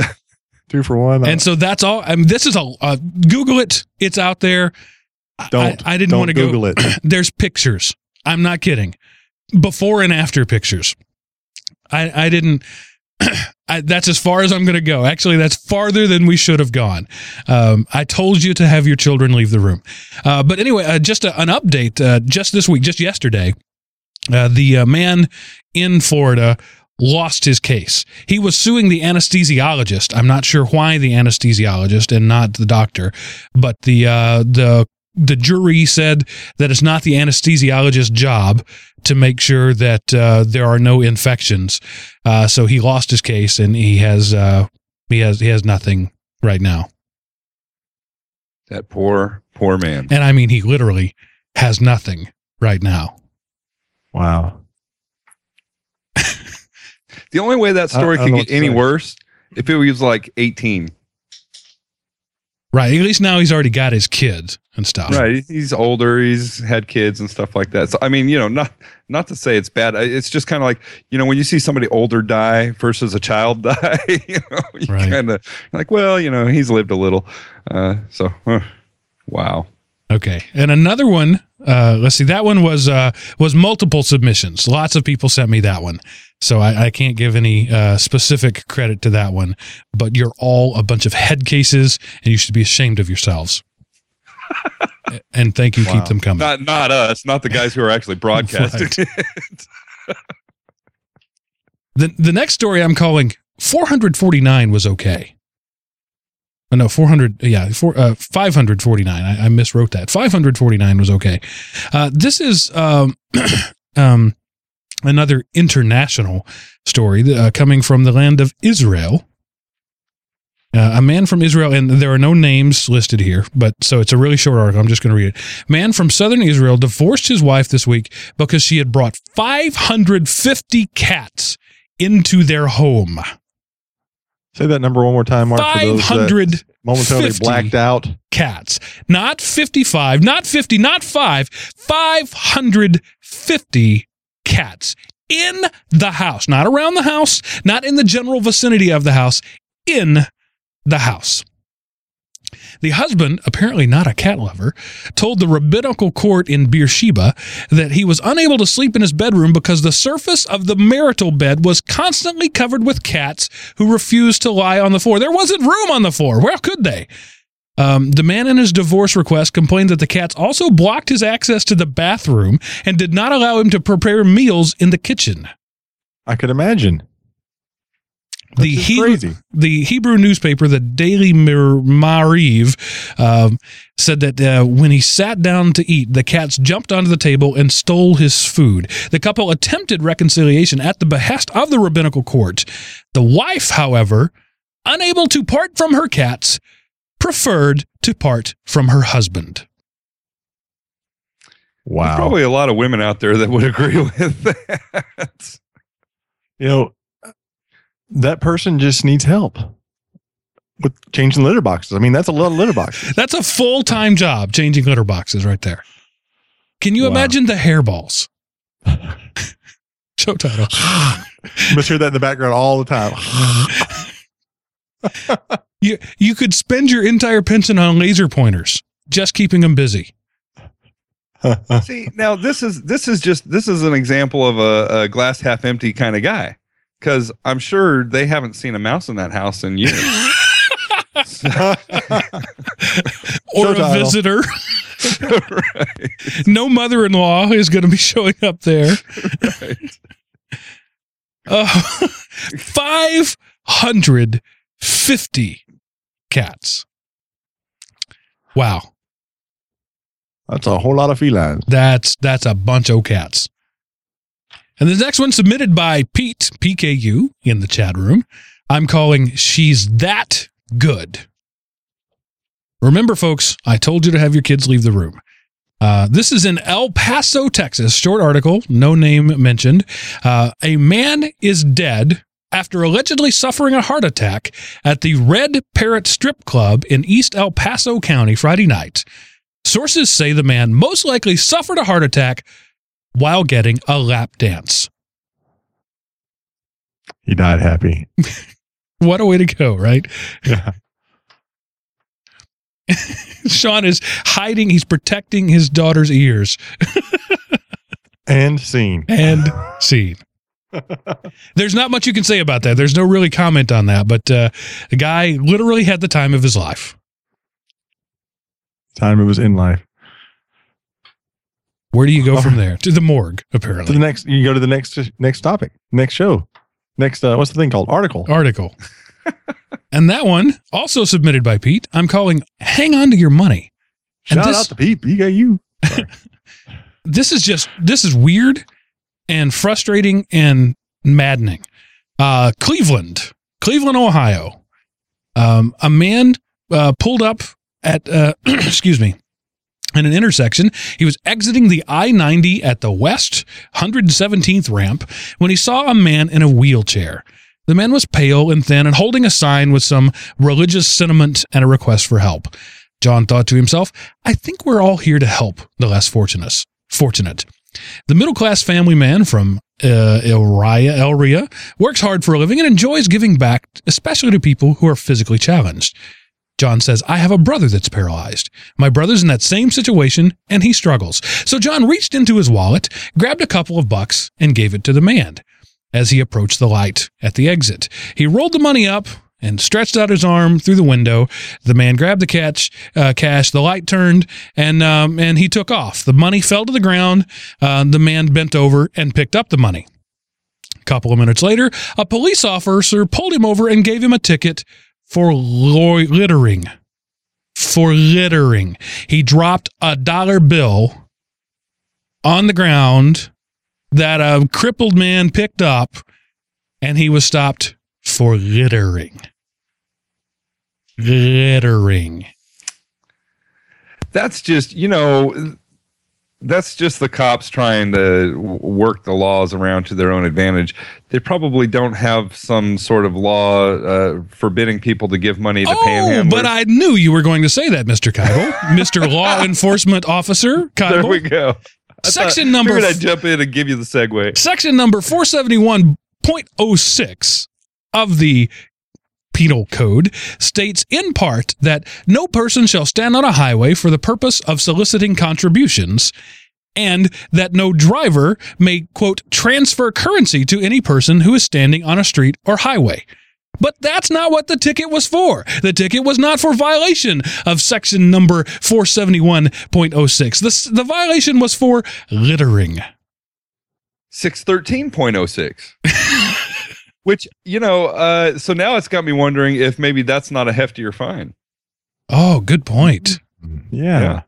for 1. And so that's all. I mean, this is Google it. It's out there. I didn't want to Google it. There's pictures. I'm not kidding. Before and after pictures. I didn't. That's as far as I'm going to go. Actually, that's farther than we should have gone. I told you to have your children leave the room. But anyway, just an update. Just this week, just yesterday, the man in Florida lost his case. He was suing the anesthesiologist. I'm not sure why the anesthesiologist and not the doctor, but the jury said that it's not the anesthesiologist's job to make sure that there are no infections. So he lost his case, and he has nothing right now. That poor man. And I mean, he literally has nothing right now. Wow. The only way that story could get any worse if he was like 18. Right. At least now he's already got his kids and stuff. Right. He's older. He's had kids and stuff like that. So, I mean, you know, not to say it's bad. It's just kind of like, you know, when you see somebody older die versus a child die, you know, you right. Kind of like, well, you know, he's lived a little. Wow. Okay. And another one, let's see, that one was multiple submissions. Lots of people sent me that one. So I can't give any specific credit to that one, but you're all a bunch of head cases and you should be ashamed of yourselves. And thank you. Wow. Keep them coming. Not us, not the guys who are actually broadcasting it. The next story I'm calling 449 was okay. Oh, no, 400. Yeah, 549. I miswrote that. 549 was okay. This is another international story coming from the land of Israel. A man from Israel, and there are no names listed here, but so it's a really short article. I'm just going to read it. Man from southern Israel divorced his wife this week because she had brought 550 cats into their home. Say that number one more time, Mark, for those that momentarily blacked out. Cats. Not 55, not 50, not 5, 550 cats in the house. Not around the house, not in the general vicinity of the house, in the house. The husband, apparently not a cat lover, told the rabbinical court in Beersheba that he was unable to sleep in his bedroom because the surface of the marital bed was constantly covered with cats who refused to lie on the floor. There wasn't room on the floor. Where could they? The man in his divorce request complained that the cats also blocked his access to the bathroom and did not allow him to prepare meals in the kitchen. I could imagine. The Hebrew newspaper, the Daily Maariv, said that when he sat down to eat, the cats jumped onto the table and stole his food. The couple attempted reconciliation at the behest of the rabbinical court. The wife, however, unable to part from her cats, preferred to part from her husband. Wow. There's probably a lot of women out there that would agree with that. You know, that person just needs help with changing litter boxes. I mean, that's a lot of litter boxes. That's a full-time job, changing litter boxes right there. Can you imagine the hairballs? Show title. Must hear that in the background all the time. You could spend your entire pension on laser pointers, just keeping them busy. See, now this is an example of a glass half empty kind of guy. Because I'm sure they haven't seen a mouse in that house in years. Or a visitor. Right. No mother-in-law is going to be showing up there. Right. 550 cats. Wow. That's a whole lot of felines. That's a bunch of cats. And the next one submitted by Pete, PKU, in the chat room. I'm calling She's That Good. Remember, folks, I told you to have your kids leave the room. This is in El Paso, Texas. Short article, no name mentioned. A man is dead after allegedly suffering a heart attack at the Red Parrot Strip Club in East El Paso County Friday night. Sources say the man most likely suffered a heart attack while getting a lap dance. He died happy. What a way to go, right? Yeah. Sean is hiding. He's protecting his daughter's ears. And scene. There's not much you can say about that. There's no really comment on that, but the guy literally had the time of his life. Time it was in life. Where do you go from there? To the morgue, apparently. To the next, you go to the next topic, next show, next. What's the thing called? Article. And that one also submitted by Pete. I'm calling "Hang On to Your Money." Shout out to Pete. You. This is weird and frustrating and maddening. Cleveland, Ohio. A man pulled up at excuse me. In an intersection, he was exiting the I-90 at the West 117th ramp when he saw a man in a wheelchair. The man was pale and thin and holding a sign with some religious sentiment and a request for help. John thought to himself, I think we're all here to help the less fortunate. The middle-class family man from Elyria works hard for a living and enjoys giving back, especially to people who are physically challenged. John says, I have a brother that's paralyzed. My brother's in that same situation, and he struggles. So John reached into his wallet, grabbed a couple of bucks, and gave it to the man. As he approached the light at the exit, he rolled the money up and stretched out his arm through the window. The man grabbed the cash, the light turned, and he took off. The money fell to the ground. The man bent over and picked up the money. A couple of minutes later, a police officer pulled him over and gave him a ticket for littering. He dropped a $1 bill on the ground that a crippled man picked up, and he was stopped for littering. That's just, that's just the cops trying to work the laws around to their own advantage. They probably don't have some sort of law forbidding people to give money to panhandlers. Oh, but I knew you were going to say that, Mr. Keible. Mr. Law Enforcement Officer Keible. There we go. I jump in and give you the segue. Section number 471.06 of the Penal Code states in part that no person shall stand on a highway for the purpose of soliciting contributions, and that no driver may, quote, transfer currency to any person who is standing on a street or highway. But that's not what the ticket was for. The ticket was not for violation of section number 471.06. The violation was for littering. 613.06. Which, so now it's got me wondering if maybe that's not a heftier fine. Oh, good point. Yeah.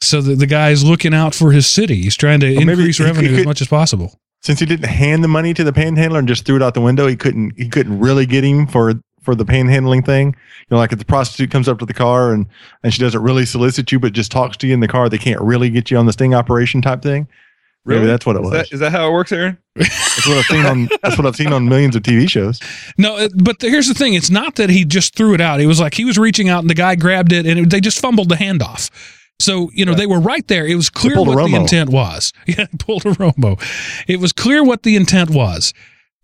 So the guy's looking out for his city. He's trying to increase revenue as much as possible. Since he didn't hand the money to the panhandler and just threw it out the window, he couldn't really get him for the panhandling thing. Like if the prostitute comes up to the car and she doesn't really solicit you, but just talks to you in the car, they can't really get you on the sting operation type thing. Really? Maybe that's what it was. Is that how it works, Aaron? That's what I've seen on millions of TV shows. No, but here's the thing. It's not that he just threw it out. It was like he was reaching out and the guy grabbed it and they just fumbled the handoff. So, They were right there. It was clear what the intent was. Yeah, pulled a Romo. It was clear what the intent was.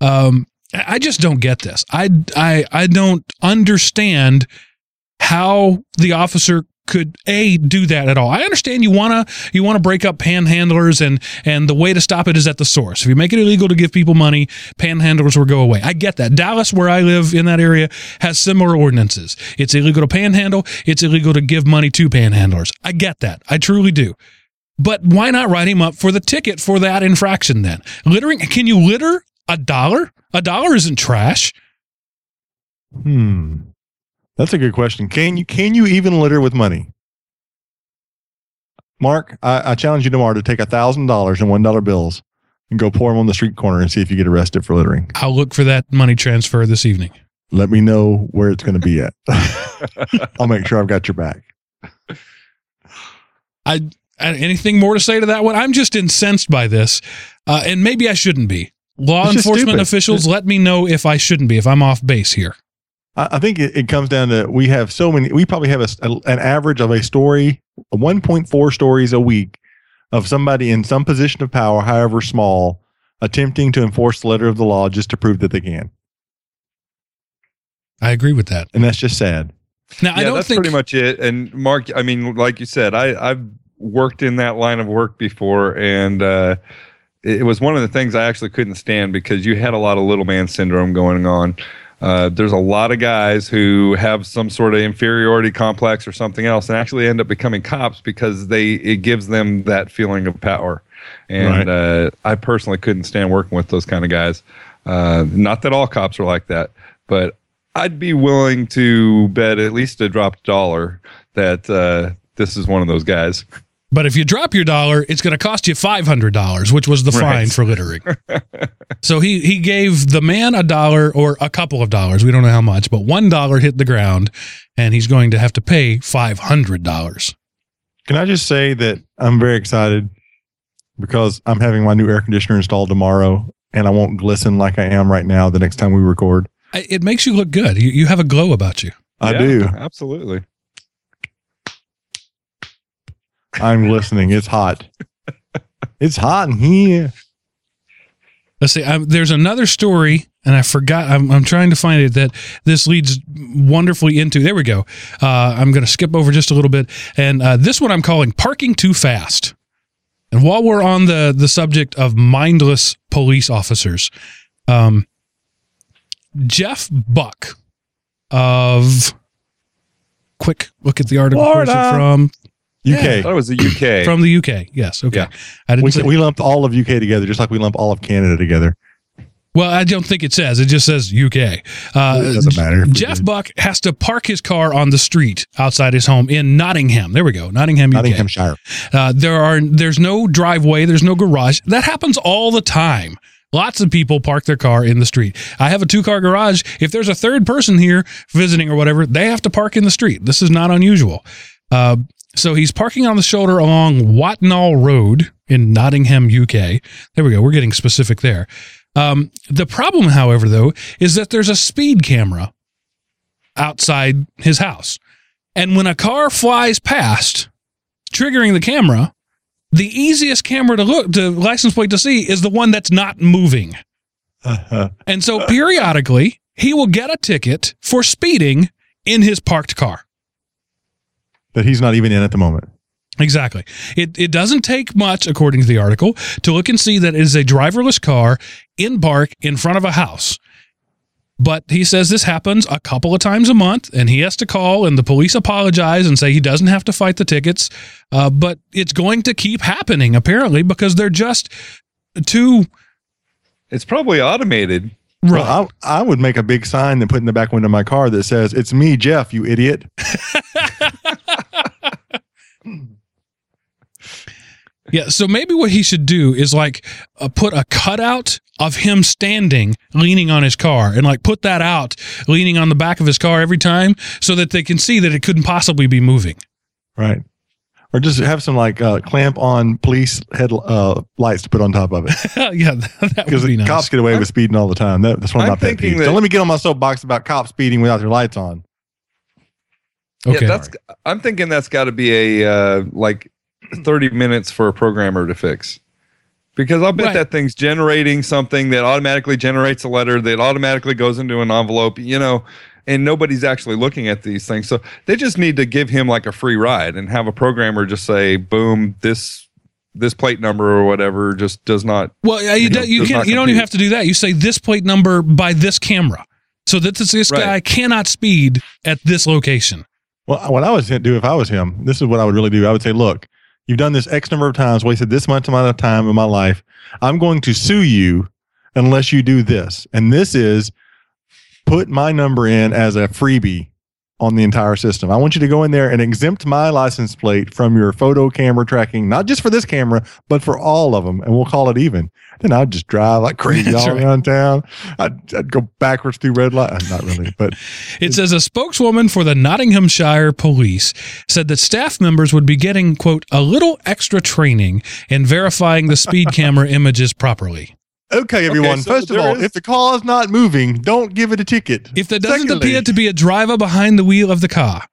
I just don't get this. I don't understand how the officer could do that at all. I understand you want to break up panhandlers and the way to stop it is at the source. If you make it illegal to give people money, panhandlers will go away. I get that. Dallas, where I live in that area, has similar ordinances. It's illegal to panhandle. It's illegal to give money to panhandlers. I get that. I truly do. But why not write him up for the ticket for that infraction then? Littering? Can you litter $1? $1 isn't trash. That's a good question. Can you even litter with money? Mark, I challenge you tomorrow to take $1,000 in $1 bills and go pour them on the street corner and see if you get arrested for littering. I'll look for that money transfer this evening. Let me know where it's going to be at. I'll make sure I've got your back. Anything more to say to that one? I'm just incensed by this, and maybe I shouldn't be. Law enforcement officials, let me know if I shouldn't be, if I'm off base here. I think it comes down to we have so many. We probably have an average of a story, 1.4 stories a week of somebody in some position of power, however small, attempting to enforce the letter of the law just to prove that they can. I agree with that, and that's just sad. Now I don't that's think pretty much it. And Mark, I mean, like you said, I've worked in that line of work before, and it was one of the things I actually couldn't stand because you had a lot of little man syndrome going on. There's a lot of guys who have some sort of inferiority complex or something else and actually end up becoming cops because it gives them that feeling of power. And I personally couldn't stand working with those kind of guys. Not that all cops are like that, but I'd be willing to bet at least a dropped $1 that this is one of those guys. But if you drop your $1, it's going to cost you $500, which was the fine for littering. So he gave the man $1 or a couple of dollars. We don't know how much, but $1 hit the ground, and he's going to have to pay $500. Can I just say that I'm very excited because I'm having my new air conditioner installed tomorrow, and I won't glisten like I am right now the next time we record. It makes you look good. You have a glow about you. I do. Absolutely. I'm listening. It's hot. It's hot in here. Let's see. There's another story, and I forgot. I'm trying to find it that this leads wonderfully into. There we go. I'm going to skip over just a little bit. And this one I'm calling Parking Too Fast. And while we're on the subject of mindless police officers, Jeff Buck of... Quick look at the article. Where's it from? UK. Yeah, I thought it was the UK. From the UK, yes. Okay. Yeah. We lumped all of UK together, just like we lump all of Canada together. Well, I don't think it says. It just says UK. It doesn't matter. Jeff Buck has to park his car on the street outside his home in Nottingham. There we go. Nottingham, UK. Nottinghamshire. There's no driveway. There's no garage. That happens all the time. Lots of people park their car in the street. I have a 2-car garage. If there's a third person here visiting or whatever, they have to park in the street. This is not unusual. So he's parking on the shoulder along Watnall Road in Nottingham, UK. There we go. We're getting specific there. The problem, however, though, is that there's a speed camera outside his house. And when a car flies past, triggering the camera, the easiest camera to license plate to see is the one that's not moving. And so periodically, he will get a ticket for speeding in his parked car. That he's not even in at the moment. Exactly. It doesn't take much, according to the article, to look and see that it is a driverless car in park in front of a house. But he says this happens a couple of times a month, and he has to call, and the police apologize and say he doesn't have to fight the tickets. But it's going to keep happening, apparently, because they're just too... It's probably automated. Right. Well, I would make a big sign and put in the back window of my car that says, "It's me, Jeff, you idiot." Yeah, so maybe what he should do is put a cutout of him standing, leaning on his car, and put that out, leaning on the back of his car every time, so that they can see that it couldn't possibly be moving. Right. Or just have some clamp on police head lights to put on top of it. Yeah, that would be nice. Because cops get away with speeding all the time. That's what I'm about that piece. Don't let me get on my soapbox about cops speeding without their lights on. Okay. Yeah, I'm thinking that's got to be a 30 minutes for a programmer to fix, because I'll bet that thing's generating something that automatically generates a letter that automatically goes into an envelope, and nobody's actually looking at these things. So they just need to give him a free ride and have a programmer just say, boom, this plate number or whatever just does not. Well, you don't even have to do that. You say this plate number by this camera, so that this guy cannot speed at this location. Well, what I would do if I was him, this is what I would really do. I would say, look, you've done this X number of times, wasted this much amount of time in my life. I'm going to sue you unless you do this. And this is put my number in as a freebie on the entire system. I want you to go in there and exempt my license plate from your photo camera tracking, not just for this camera, but for all of them. And we'll call it even. Then I'd just drive like crazy around town. I'd go backwards through red light. Not really, but it says a spokeswoman for the Nottinghamshire Police said that staff members would be getting, quote, a little extra training in verifying the speed camera images properly. Okay, everyone. Okay, so first of all, if the car is not moving, don't give it a ticket. If there doesn't appear to be a driver behind the wheel of the car.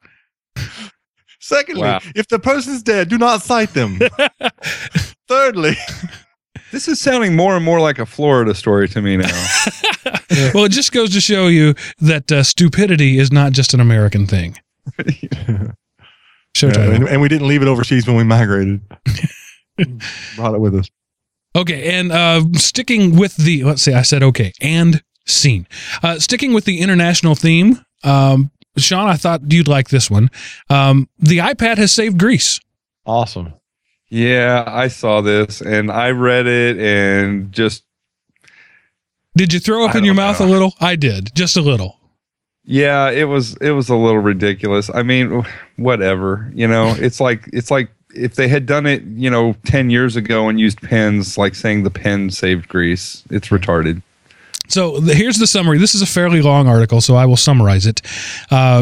Secondly, if the person's dead, do not cite them. Thirdly, this is sounding more and more like a Florida story to me now. Well, it just goes to show you that stupidity is not just an American thing. And we didn't leave it overseas when we migrated. Brought it with us. Okay, and sticking with the, let's see, I said okay, and scene. Sticking with the international theme, Sean, I thought you'd like this one. The iPad has saved Greece. Awesome. Yeah, I saw this, and I read it, and just... Did you throw up in your mouth a little? I did, just a little. Yeah, it was a little ridiculous. I mean, whatever, it's like, if they had done it, 10 years ago and used pens, saying the pen saved Greece, it's retarded. So here's the summary. This is a fairly long article, so I will summarize it.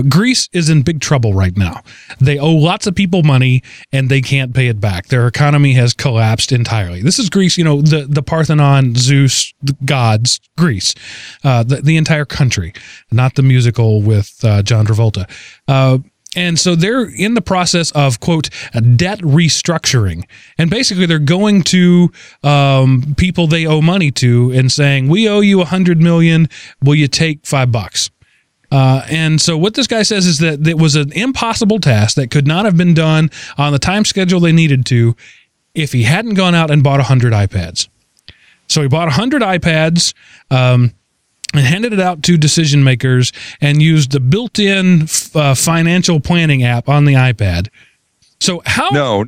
Greece is in big trouble right now. They owe lots of people money, and they can't pay it back. Their economy has collapsed entirely. This is Greece, the Parthenon, Zeus, the gods, Greece, the entire country, not the musical with John Travolta. And so they're in the process of, quote, debt restructuring. And basically they're going to people they owe money to and saying, we owe you $100 million. Will you take $5? And so what this guy says is that it was an impossible task that could not have been done on the time schedule they needed to if he hadn't gone out and bought 100 iPads. So he bought 100 iPads, and handed it out to decision makers and used the built-in financial planning app on the iPad. So how? No.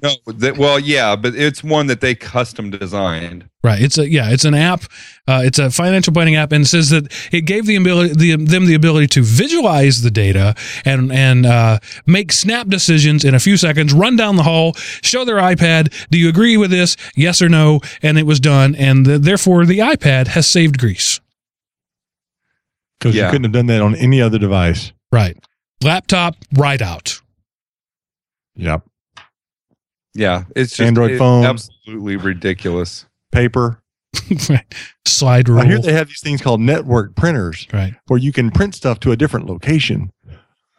Well, yeah, but it's one that they custom designed. Right. It's an app. It's a financial planning app, and it says that it gave them the ability to visualize the data and make snap decisions in a few seconds. Run down the hall, show their iPad. Do you agree with this? Yes or no? And it was done. And therefore, the iPad has saved Greece. Because you couldn't have done that on any other device. Right. Laptop, right out. Yep. Yeah. It's just Android phone. Absolutely ridiculous. Paper. Right. Slide rule. I hear they have these things called network printers. Right. Where you can print stuff to a different location.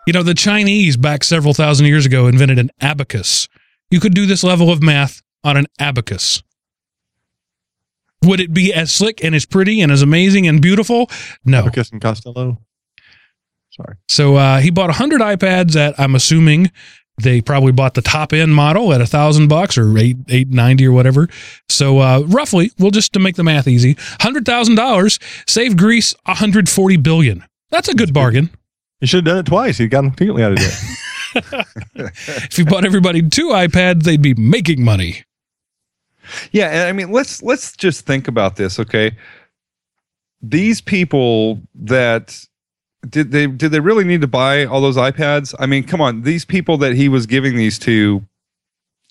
The Chinese back several thousand years ago invented an abacus. You could do this level of math on an abacus. Would it be as slick and as pretty and as amazing and beautiful? No. Abacus and Costello. Sorry. So he bought 100 iPads at, I'm assuming, They probably bought the top end model at $1,000 or $890 or whatever. So roughly, we'll just to make the math easy, $100,000 save Greece $140 billion. That's a good bargain. You should have done it twice. You got them completely out of debt. If you bought everybody two iPads, they'd be making money. Yeah, and I mean, let's just think about this, okay? These people that did they really need to buy all those iPads? I mean, come on, these people that he was giving these to,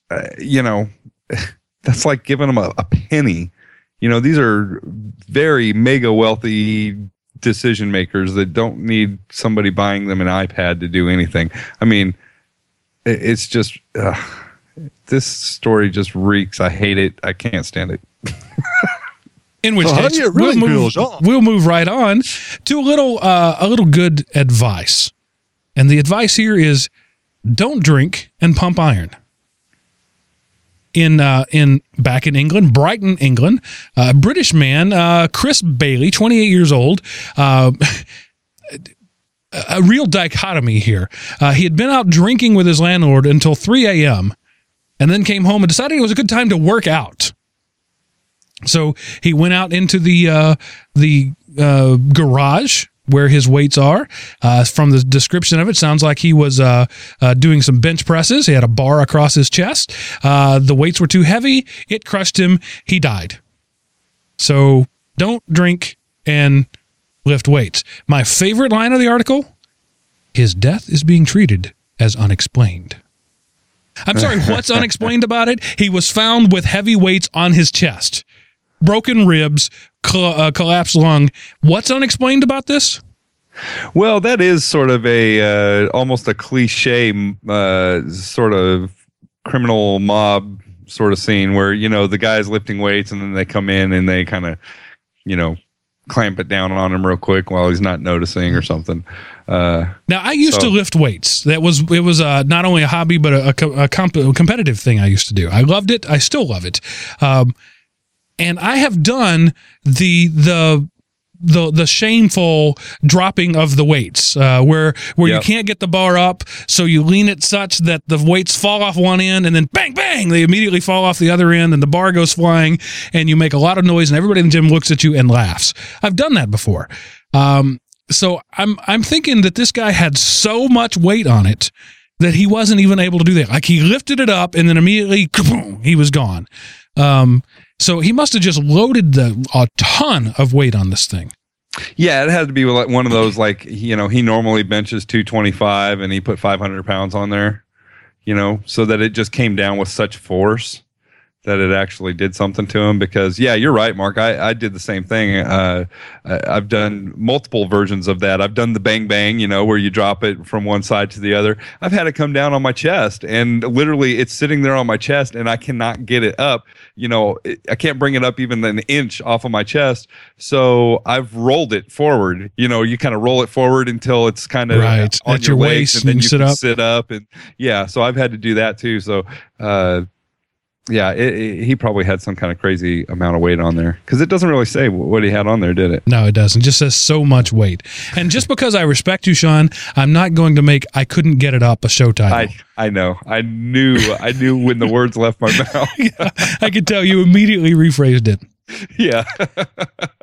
that's like giving them a penny. You know, these are very mega wealthy decision makers that don't need somebody buying them an iPad to do anything. I mean, it's just this story just reeks. I hate it. I can't stand it. In which case, we'll move right on to a little good advice. And the advice here is don't drink and pump iron. Back in England, Brighton, England, a British man, Chris Bailey, 28 years old, a real dichotomy here. He had been out drinking with his landlord until 3 a.m. and then came home and decided it was a good time to work out. So he went out into the garage where his weights are. From the description of it, sounds like he was doing some bench presses. He had a bar across his chest. The weights were too heavy. It crushed him. He died. So don't drink and lift weights. My favorite line of the article, his death is being treated as unexplained. I'm sorry, what's unexplained about it? He was found with heavy weights on his chest. Broken ribs, collapsed lung. What's unexplained about this? Well, that is sort of a almost a cliche sort of criminal mob sort of scene where, you know, the guy's lifting weights and then they come in and they kind of, you know, clamp it down on him real quick while he's not noticing or something. Now, I used to lift weights. It was not only a hobby, but a competitive thing I used to do. I loved it. I still love it. And I have done the shameful dropping of the weights, where yep. You can't get the bar up, so you lean it such that the weights fall off one end, and then bang, bang, they immediately fall off the other end, and the bar goes flying, and you make a lot of noise, and everybody in the gym looks at you and laughs. I've done that before. So I'm thinking that this guy had so much weight on it that he wasn't even able to do that. Like, he lifted it up, and then immediately, kaboom, he was gone. So he must have just loaded a ton of weight on this thing. Yeah, it had to be like one of those, like, you know, he normally benches 225 and he put 500 pounds on there, you know, so that it just came down with such force that it actually did something to him. Because, yeah, you're right, Mark. I did the same thing. I've done multiple versions of that. I've done the bang bang, you know, where you drop it from one side to the other. I've had it come down on my chest, and literally it's sitting there on my chest, and I cannot get it up. You know, I can't bring it up even an inch off of my chest. So I've rolled it forward. You know, you kind of roll it forward until it's kind of right on your waist, and then you can sit up. And yeah, so I've had to do that too. So, yeah, he probably had some kind of crazy amount of weight on there, because it doesn't really say what he had on there, did it? No, it doesn't. It just says so much weight. And just because I respect you, Sean, I'm not going to make "I couldn't get it up" a show title. I know. I knew when the words left my mouth. Yeah, I could tell you immediately rephrased it. Yeah.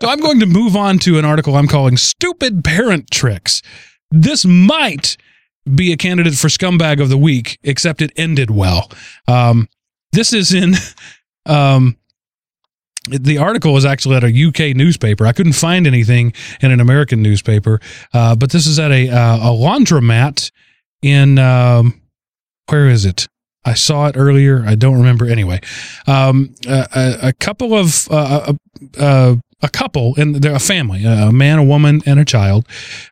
So I'm going to move on to an article I'm calling "Stupid Parent Tricks." This might be a candidate for Scumbag of the Week, except it ended well. This is in, the article is actually at a UK newspaper. I couldn't find anything in an American newspaper, but this is at a laundromat in, where is it? I saw it earlier. I don't remember. Anyway, a couple and a family, a man, a woman, and a child,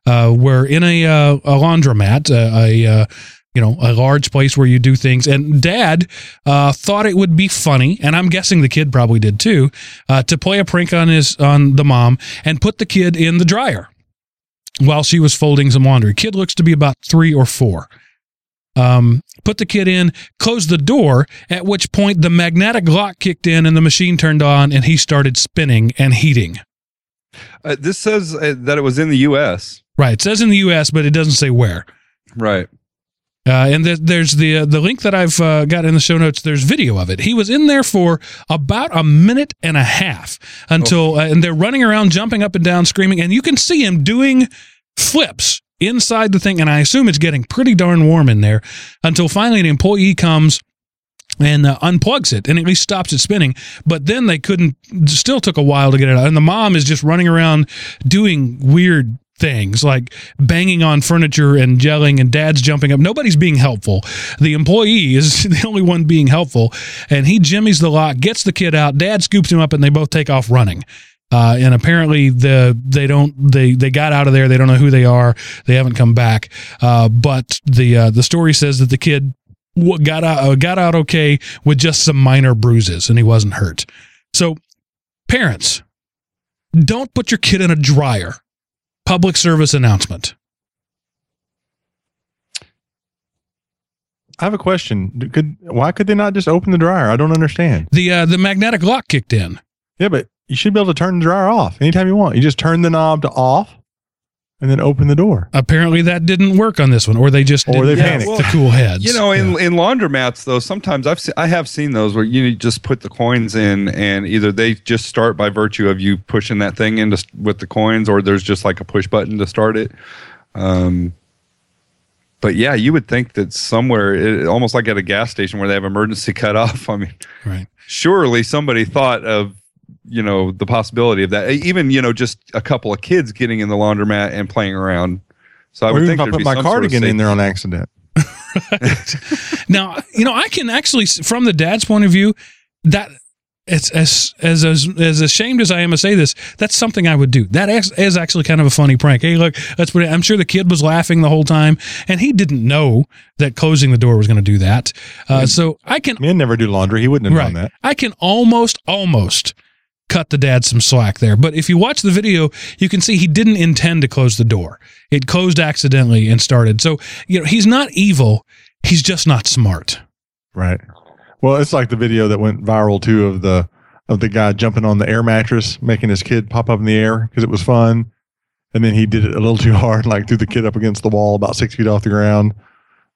were in a laundromat, you know, a large place where you do things. And dad thought it would be funny, and I'm guessing the kid probably did too, to play a prank on the mom and put the kid in the dryer while she was folding some laundry. Kid looks to be about 3 or 4. Put the kid in, closed the door, at which point the magnetic lock kicked in and the machine turned on, and he started spinning and heating. This says that it was in the U.S. Right. It says in the U.S., but it doesn't say where. Right. And there's the link that I've got in the show notes. There's video of it. He was in there for about a minute and a half until, and they're running around, jumping up and down, screaming, and you can see him doing flips inside the thing. And I assume it's getting pretty darn warm in there until finally an employee comes and unplugs it and at least stops it spinning. But then they couldn't, still took a while to get it out. And the mom is just running around doing weird things like banging on furniture and yelling, and dad's jumping up. Nobody's being helpful. The employee is the only one being helpful, and he jimmies the lock, gets the kid out, dad scoops him up, and they both take off running. And apparently they got out of there. They don't know who they are. They haven't come back. But the story says that the kid got out okay with just some minor bruises, and he wasn't hurt. So parents, don't put your kid in a dryer. Public service announcement. I have a question. Why could they not just open the dryer? I don't understand. The magnetic lock kicked in. Yeah, but you should be able to turn the dryer off anytime you want. You just turn the knob to off and then open the door. Apparently that didn't work on this one, or they just panicked. Well, the cool heads. You know, in laundromats though, sometimes I have seen those where you just put the coins in, and either they just start by virtue of you pushing that thing in with the coins, or there's just like a push button to start it. But yeah, you would think that somewhere, almost like at a gas station where they have emergency cutoff. I mean, right. Surely somebody thought of, you know, the possibility of that. Even, you know, just a couple of kids getting in the laundromat and playing around. So I would think there'd be some sort of safety. I put my cardigan in there on accident. Now, you know, I can actually, from the dad's point of view, that it's as ashamed as I am to say this, that's something I would do. That is actually kind of a funny prank. Hey, look, that's what I'm sure the kid was laughing the whole time, and he didn't know that closing the door was going to do that. So I can. Men never do laundry. He wouldn't have done that. I can almost cut the dad some slack there. But if you watch the video, you can see he didn't intend to close the door. It closed accidentally and started. So, you know, he's not evil. He's just not smart. Right. Well, it's like the video that went viral too of the guy jumping on the air mattress, making his kid pop up in the air because it was fun. And then he did it a little too hard, like threw the kid up against the wall about 6 feet off the ground.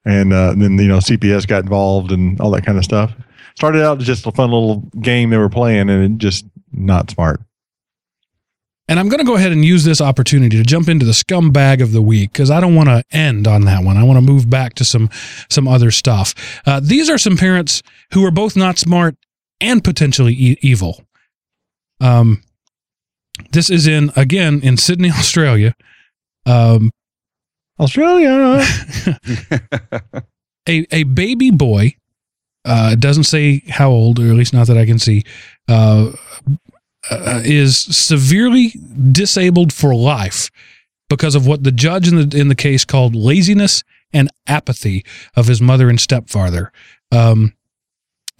And then, you know, CPS got involved and all that kind of stuff. Started out as just a fun little game they were playing, and it just not smart. And I'm going to go ahead and use this opportunity to jump into the scumbag of the week, because I don't want to end on that one. I want to move back to some other stuff. These are some parents who are both not smart and potentially evil. This is in Sydney, Australia. Australia. a baby boy. It doesn't say how old, or at least not that I can see, is severely disabled for life because of what the judge in the case called laziness and apathy of his mother and stepfather.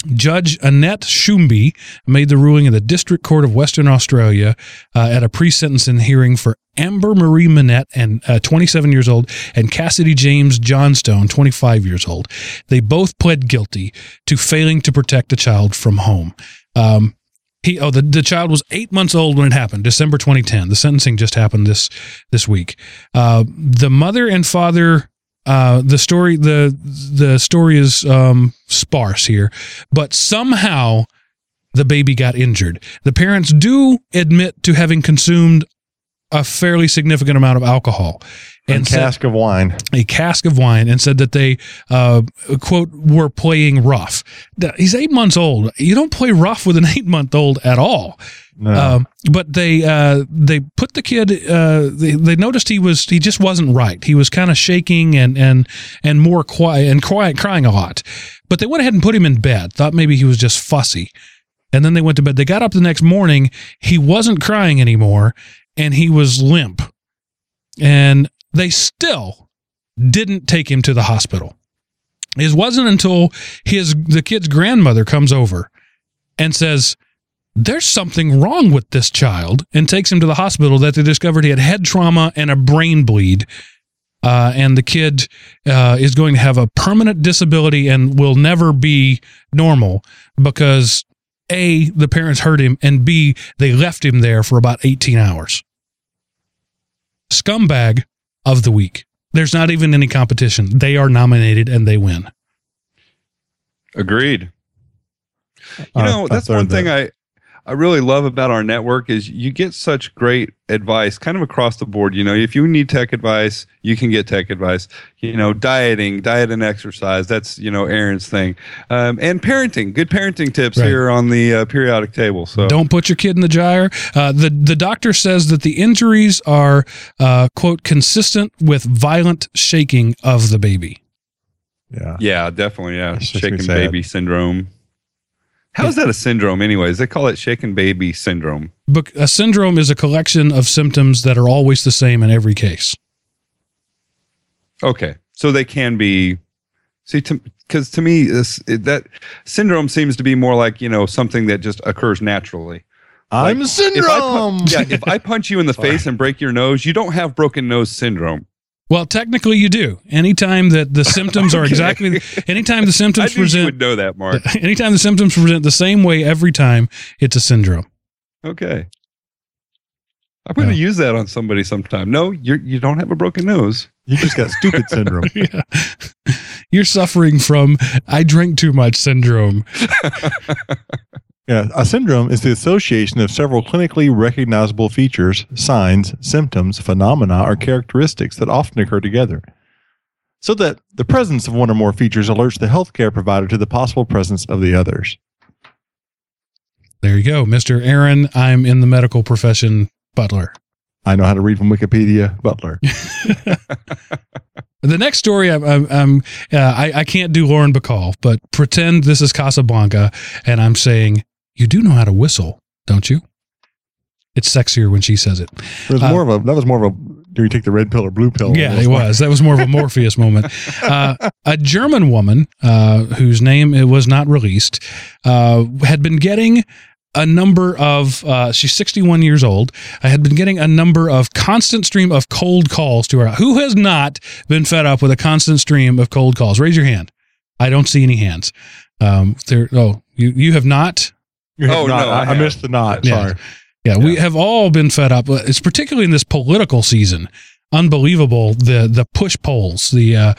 Judge Annette Shumby made the ruling in the District Court of Western Australia at a pre-sentence hearing for Amber Marie Minette, and 27 years old, and Cassidy James Johnstone, 25 years old. They both pled guilty to failing to protect the child from home. The child was 8 months old when it happened, December 2010. The sentencing just happened this week. The mother and father. The story is sparse here, but somehow the baby got injured. The parents do admit to having consumed a fairly significant amount of alcohol. And a cask of wine, and said that they, quote, were playing rough. He's 8 months old. You don't play rough with an 8-month-old at all. No. But they put the kid, they noticed he just wasn't right. He was kind of shaking and more quiet and crying a lot, but they went ahead and put him in bed. Thought maybe he was just fussy. And then they went to bed. They got up the next morning. He wasn't crying anymore, and he was limp, and they still didn't take him to the hospital. It wasn't until the kid's grandmother comes over and says, "There's something wrong with this child," and takes him to the hospital, that they discovered he had head trauma and a brain bleed. And the kid is going to have a permanent disability and will never be normal because, A, the parents hurt him, and B, they left him there for about 18 hours. Scumbag of the week. There's not even any competition. They are nominated and they win. Agreed. You know, that's one thing I really love about our network is you get such great advice kind of across the board. You know, if you need tech advice, you can get tech advice. You know, diet and exercise. That's, you know, Aaron's thing. And parenting, good parenting tips here on the periodic table. So don't put your kid in the gyre. The doctor says that the injuries are, quote, consistent with violent shaking of the baby. Yeah. Yeah, definitely. Yeah. Shaken baby syndrome. How is that a syndrome anyways? They call it shaken baby syndrome. But a syndrome is a collection of symptoms that are always the same in every case. Okay. So they can be, because to me, that syndrome seems to be more like, you know, something that just occurs naturally. I'm like, a syndrome. If I punch you in the face and break your nose, you don't have broken nose syndrome. Well, technically you do. Anytime that the symptoms are exactly, anytime the symptoms present, you would know that, Mark. Anytime the symptoms present the same way every time, it's a syndrome. Okay. I'm going to use that on somebody sometime. No, you don't have a broken nose. You just got stupid syndrome. Yeah. You're suffering from I drink too much syndrome. Yeah, a syndrome is the association of several clinically recognizable features, signs, symptoms, phenomena, or characteristics that often occur together, so that the presence of one or more features alerts the healthcare provider to the possible presence of the others. There you go, Mr. Aaron. I'm in the medical profession, Butler. I know how to read from Wikipedia, Butler. The next story, I can't do Lauren Bacall, but pretend this is Casablanca, and I'm saying, you do know how to whistle, don't you? It's sexier when she says it. That was more of a, do you take the red pill or blue pill? Yeah, it was. That was more of a Morpheus moment. A German woman, whose name it was not released, had been getting a number of, she's 61 years old. I had been getting a number of constant stream of cold calls to her. Who has not been fed up with a constant stream of cold calls? Raise your hand. I don't see any hands. You have not? No. I missed the not. Yeah. Sorry. Yeah, we have all been fed up. It's particularly in this political season. Unbelievable, the push polls, the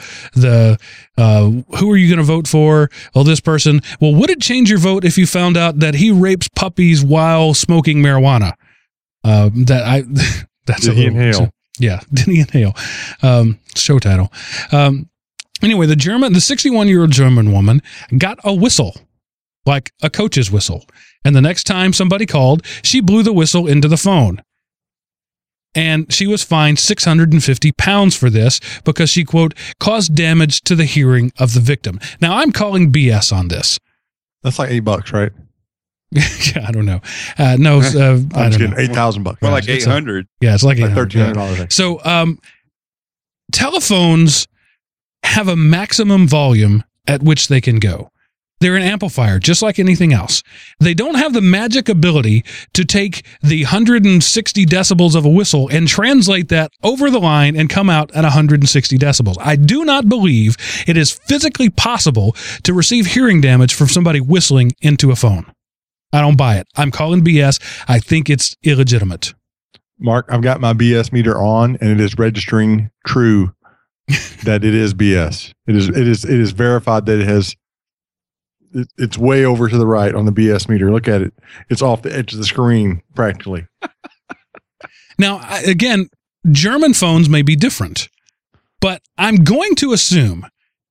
who are you going to vote for? Well, this person. Well, would it change your vote if you found out that he rapes puppies while smoking marijuana? That's did he inhale? Did he inhale? Show title. Anyway, the 61-year-old German woman got a whistle, like a coach's whistle, and the next time somebody called, she blew the whistle into the phone. And she was fined £650 for this because she, quote, caused damage to the hearing of the victim. Now, I'm calling BS on this. That's like $8, right? Yeah, I don't know. No, I don't know. $8,000. Well, like $800. It's like $1,300. Yeah. So telephones have a maximum volume at which they can go. They're an amplifier, just like anything else. They don't have the magic ability to take the 160 decibels of a whistle and translate that over the line and come out at 160 decibels. I do not believe it is physically possible to receive hearing damage from somebody whistling into a phone. I don't buy it. I'm calling BS. I think it's illegitimate. Mark, I've got my BS meter on, and it is registering true that it is BS. It is verified that it has... It's way over to the right on the BS meter. Look at it. It's off the edge of the screen, practically. Now, again, German phones may be different, but I'm going to assume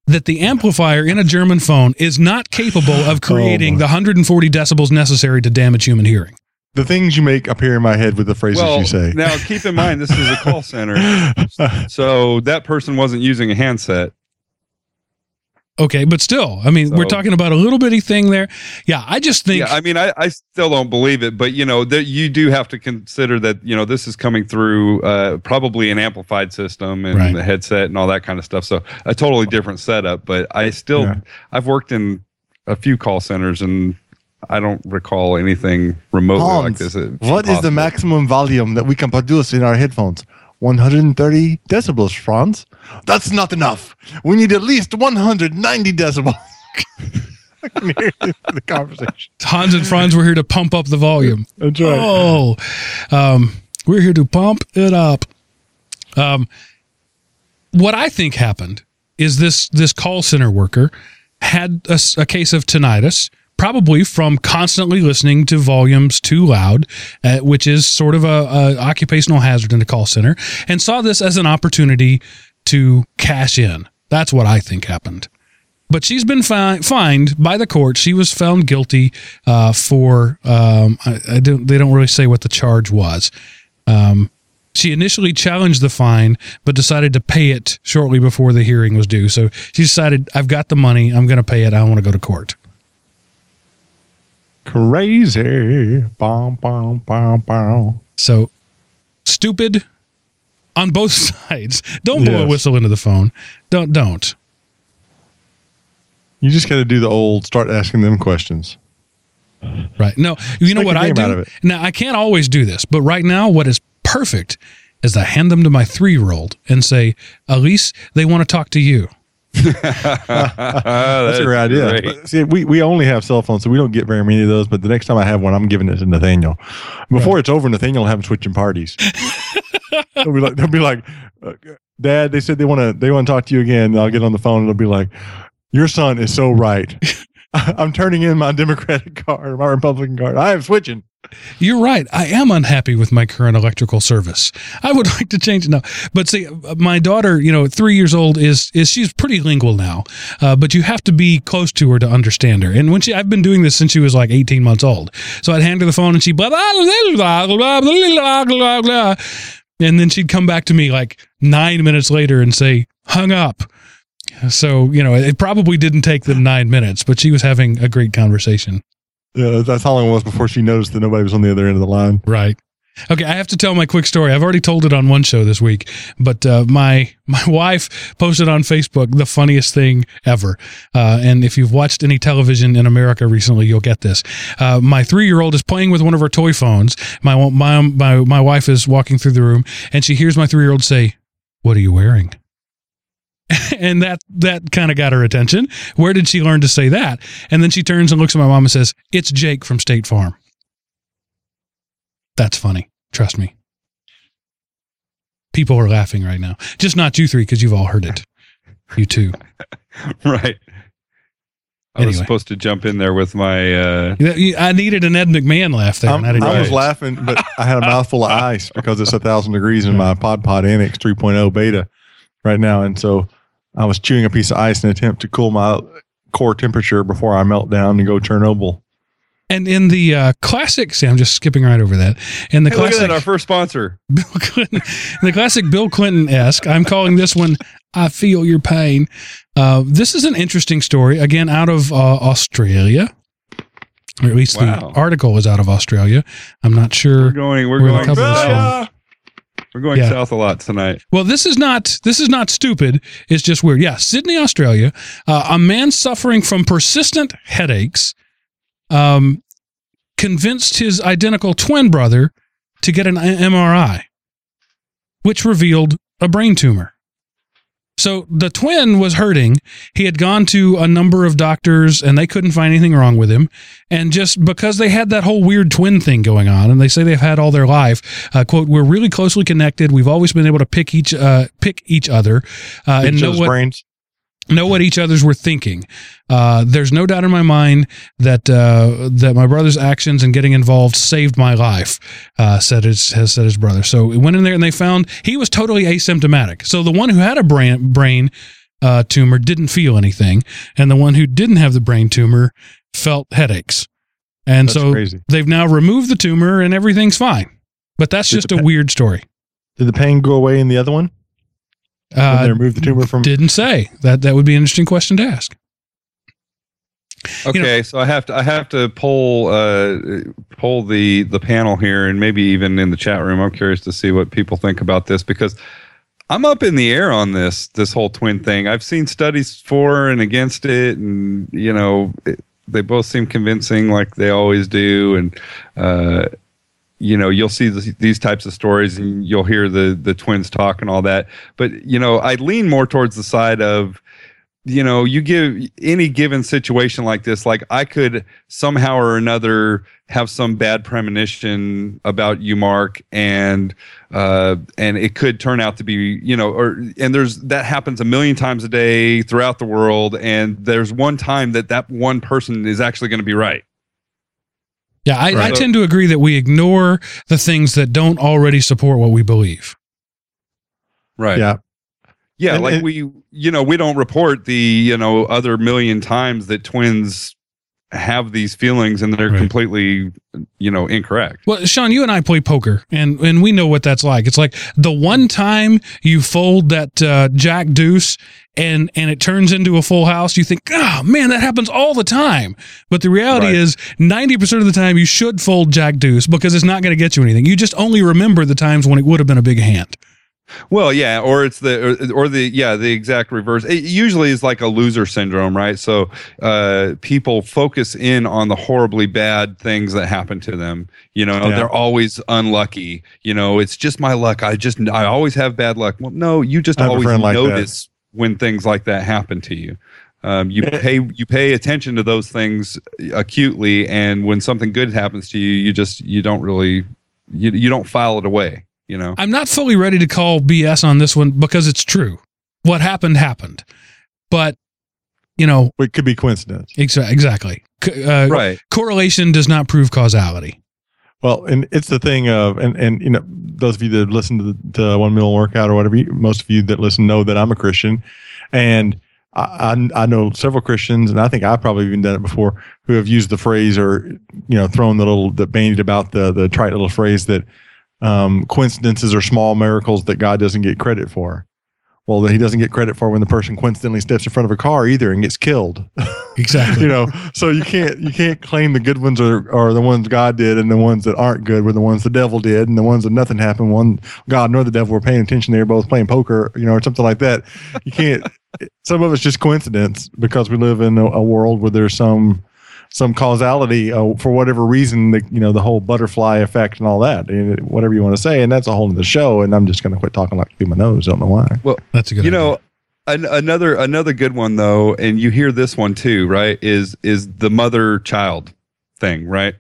that the amplifier in a German phone is not capable of creating the 140 decibels necessary to damage human hearing. The things you make appear in my head with the phrases you say. Now, keep in mind, this is a call center, so that person wasn't using a handset. Okay, but still, I mean, we're talking about a little bitty thing there. Yeah, I just think... Yeah, I mean, I still don't believe it, but, you know, that you do have to consider that, you know, this is coming through probably an amplified system and the headset and all that kind of stuff. So a totally different setup, but I still... Yeah. I've worked in a few call centers and I don't recall anything remotely like this. What is the maximum volume that we can produce in our headphones? 130 decibels, Franz. That's not enough. We need at least 190 decibels. I can hear the conversation. Hans and Franz were here to pump up the volume. That's right. Oh, we're here to pump it up. what I think happened is this call center worker had a case of tinnitus, probably from constantly listening to volumes too loud, which is sort of a occupational hazard in a call center, and saw this as an opportunity to cash in. That's what I think happened. But she's been fined by the court. She was found guilty for, they don't really say what the charge was. She initially challenged the fine, but decided to pay it shortly before the hearing was due. So she decided, I've got the money, I'm going to pay it, I want to go to court. Crazy. Bom, bom, bom, bom. So, stupid on both sides. Don't blow a whistle into the phone. Don't. You just got to do the old start asking them questions. Right. No, you know what I do? Now, I can't always do this, but right now what is perfect is I hand them to my 3-year-old and say, Elise, they want to talk to you. That's a great idea. But see, we only have cell phones, so we don't get very many of those, but the next time I have one, I'm giving it to Nathaniel. Before it's over, Nathaniel will have them switching parties. they'll be like, Dad, they said they want to talk to you again. And I'll get on the phone and they'll be like, your son is so right. I'm turning in my Democratic card, my Republican card. I am switching. You're right. I am unhappy with my current electrical service. I would like to change it now. But see, my daughter, you know, 3 years old is she's pretty lingual now, but you have to be close to her to understand her. And when I've been doing this since she was like 18 months old. So I'd hand her the phone and she'd blah, blah, blah, blah, blah, blah, blah. And then she'd come back to me like 9 minutes later and say, hung up. So, you know, it probably didn't take them 9 minutes, but she was having a great conversation. Yeah, that's how long it was before she noticed that nobody was on the other end of the line. Right. Okay, I have to tell my quick story. I've already told it on one show this week, but my wife posted on Facebook the funniest thing ever. And if you've watched any television in America recently, you'll get this. My 3-year-old is playing with one of her toy phones. My wife is walking through the room, and she hears my 3-year-old say, "What are you wearing?" And that kind of got her attention. Where did she learn to say that? And then she turns and looks at my mom and says, "It's Jake from State Farm." That's funny. Trust me. People are laughing right now. Just not you three, because you've all heard it. You too. Right. I was supposed to jump in there with my... I needed an Ed McMahon laugh there. I was laughing, but I had a mouthful of ice because it's 1,000 degrees in my Pod Annex 3.0 beta right now. And so I was chewing a piece of ice in an attempt to cool my core temperature before I melt down and go Chernobyl. And in the classic, see, I'm just skipping right over that. And the classic, look at that, our first sponsor, Bill Clinton, the classic Bill Clinton-esque. I'm calling this one, "I Feel Your Pain." This is an interesting story, again, out of Australia, or at least the article is out of Australia. I'm not sure. We're going. We're going south a lot tonight. Well, this is not stupid. It's just weird. Yeah, Sydney, Australia. A man suffering from persistent headaches convinced his identical twin brother to get an MRI, which revealed a brain tumor. So the twin was hurting. He had gone to a number of doctors and they couldn't find anything wrong with him. And just because they had that whole weird twin thing going on, and they say they've had all their life, quote, "We're really closely connected. We've always been able to pick each other and know what each others were thinking. There's no doubt in my mind that my brother's actions and getting involved saved my life," has said his brother. So it went in there and they found he was totally asymptomatic. So the one who had a brain tumor didn't feel anything, and the one who didn't have the brain tumor felt headaches. And that's so crazy. They've now removed the tumor and everything's fine. But that's just a weird story. Did the pain go away in the other one? They removed the tumor from... Didn't say. That would be an interesting question to ask. Okay, so I have to poll the panel here, and maybe even in the chat room. I'm curious to see what people think about this, because I'm up in the air on this whole twin thing. I've seen studies for and against it, and you know, they both seem convincing, like they always do, and you know, you'll see these types of stories and you'll hear the twins talk and all that. But, you know, I lean more towards the side of you know, you give any given situation like this, like I could somehow or another have some bad premonition about you, Mark, and it could turn out to be, you know, or, and there's, that happens a million times a day throughout the world. And there's one time that that one person is actually going to be right. Yeah. I tend to agree that we ignore the things that don't already support what we believe. Right. Yeah. Yeah, and like we don't report the, you know, other million times that twins have these feelings and they're completely, you know, incorrect. Well, Sean, you and I play poker, and we know what that's like. It's like the one time you fold that Jack Deuce and it turns into a full house, you think, oh, man, that happens all the time. But the reality is 90% of the time you should fold Jack Deuce because it's not going to get you anything. You just only remember the times when it would have been a big hand. Well, yeah, or it's the exact reverse. It usually is like a loser syndrome, right? So people focus in on the horribly bad things that happen to them. You know, they're always unlucky. You know, it's just my luck. I always have bad luck. Well, no, you just always notice when things like that happen to you. You pay attention to those things acutely, and when something good happens to you, you don't file it away. You know, I'm not fully ready to call BS on this one because it's true. What happened, but you know, it could be coincidence. Exactly. Right. Correlation does not prove causality. Well, and it's the thing of, and you know, those of you that listen to One Meal Workout or whatever, most of you that listen know that I'm a Christian, and I know several Christians, and I think I've probably even done it before, who have used the phrase or, you know, thrown the bandied about the trite little phrase that, coincidences are small miracles that God doesn't get credit for. Well, that he doesn't get credit for when the person coincidentally steps in front of a car either and gets killed. Exactly. You know, so you can't claim the good ones are the ones God did, and the ones that aren't good were the ones the devil did, and the ones that nothing happened, one God nor the devil were paying attention. They were both playing poker, you know, or something like that. You can't. Some of it's just coincidence because we live in a world where there's some causality for whatever reason, the whole butterfly effect and all that, whatever you want to say. And that's a whole other show. And I'm just going to quit talking like through my nose. I don't know why. Well, that's a good idea. Know, another good one though. And you hear this one too, right? Is the mother child thing, right?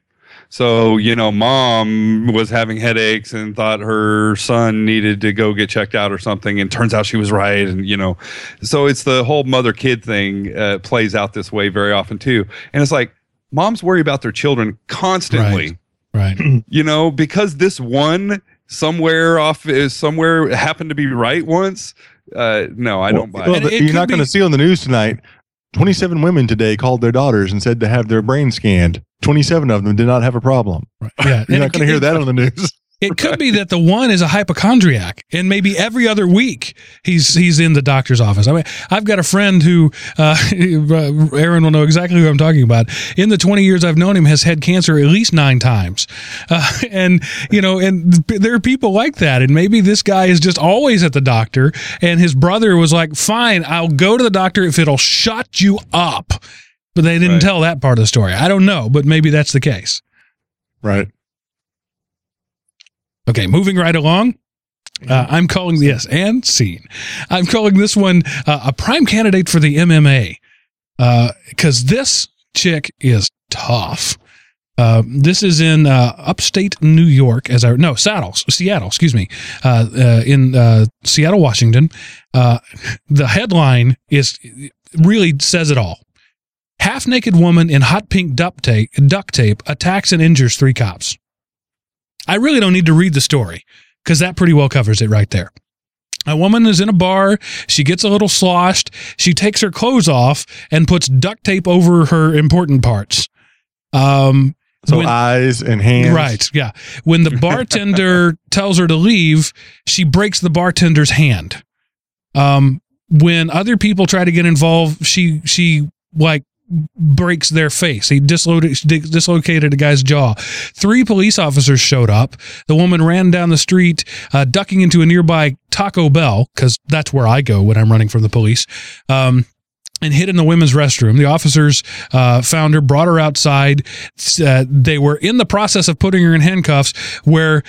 So, you know, mom was having headaches and thought her son needed to go get checked out or something. And turns out she was right. And, you know, so it's the whole mother kid thing plays out this way very often too. And it's like, moms worry about their children constantly, right? You know, because this one somewhere happened to be right once. No, I don't buy it. Well, you're not going to see on the news tonight. 27 women today called their daughters and said to have their brain scanned. 27 of them did not have a problem. Right. Yeah, you're not going to hear that on the news. It could be that the one is a hypochondriac, and maybe every other week he's in the doctor's office. I mean, I've got a friend who, Aaron will know exactly who I'm talking about. In the 20 years I've known him, has had cancer at least 9 times. And, you know, and there are people like that. And maybe this guy is just always at the doctor, and his brother was like, fine, I'll go to the doctor if it'll shut you up. But they didn't tell that part of the story. I don't know, but maybe that's the case. Right. Okay, moving right along. I'm calling this one a prime candidate for the MMA because this chick is tough. This is in upstate New York, Seattle. Excuse me, in Seattle, Washington. The headline really says it all. Half-naked woman in hot pink duct tape attacks and injures 3 cops. I really don't need to read the story because that pretty well covers it right there. A woman is in a bar. She gets a little sloshed. She takes her clothes off and puts duct tape over her important parts. Eyes and hands. Right. Yeah. When the bartender tells her to leave, she breaks the bartender's hand. When other people try to get involved, she breaks their face. He dislocated a guy's jaw. 3 police officers showed up. The woman ran down the street, ducking into a nearby Taco Bell, because that's where I go when I'm running from the police, and hid in the women's restroom. The officers found her, brought her outside. They were in the process of putting her in handcuffs where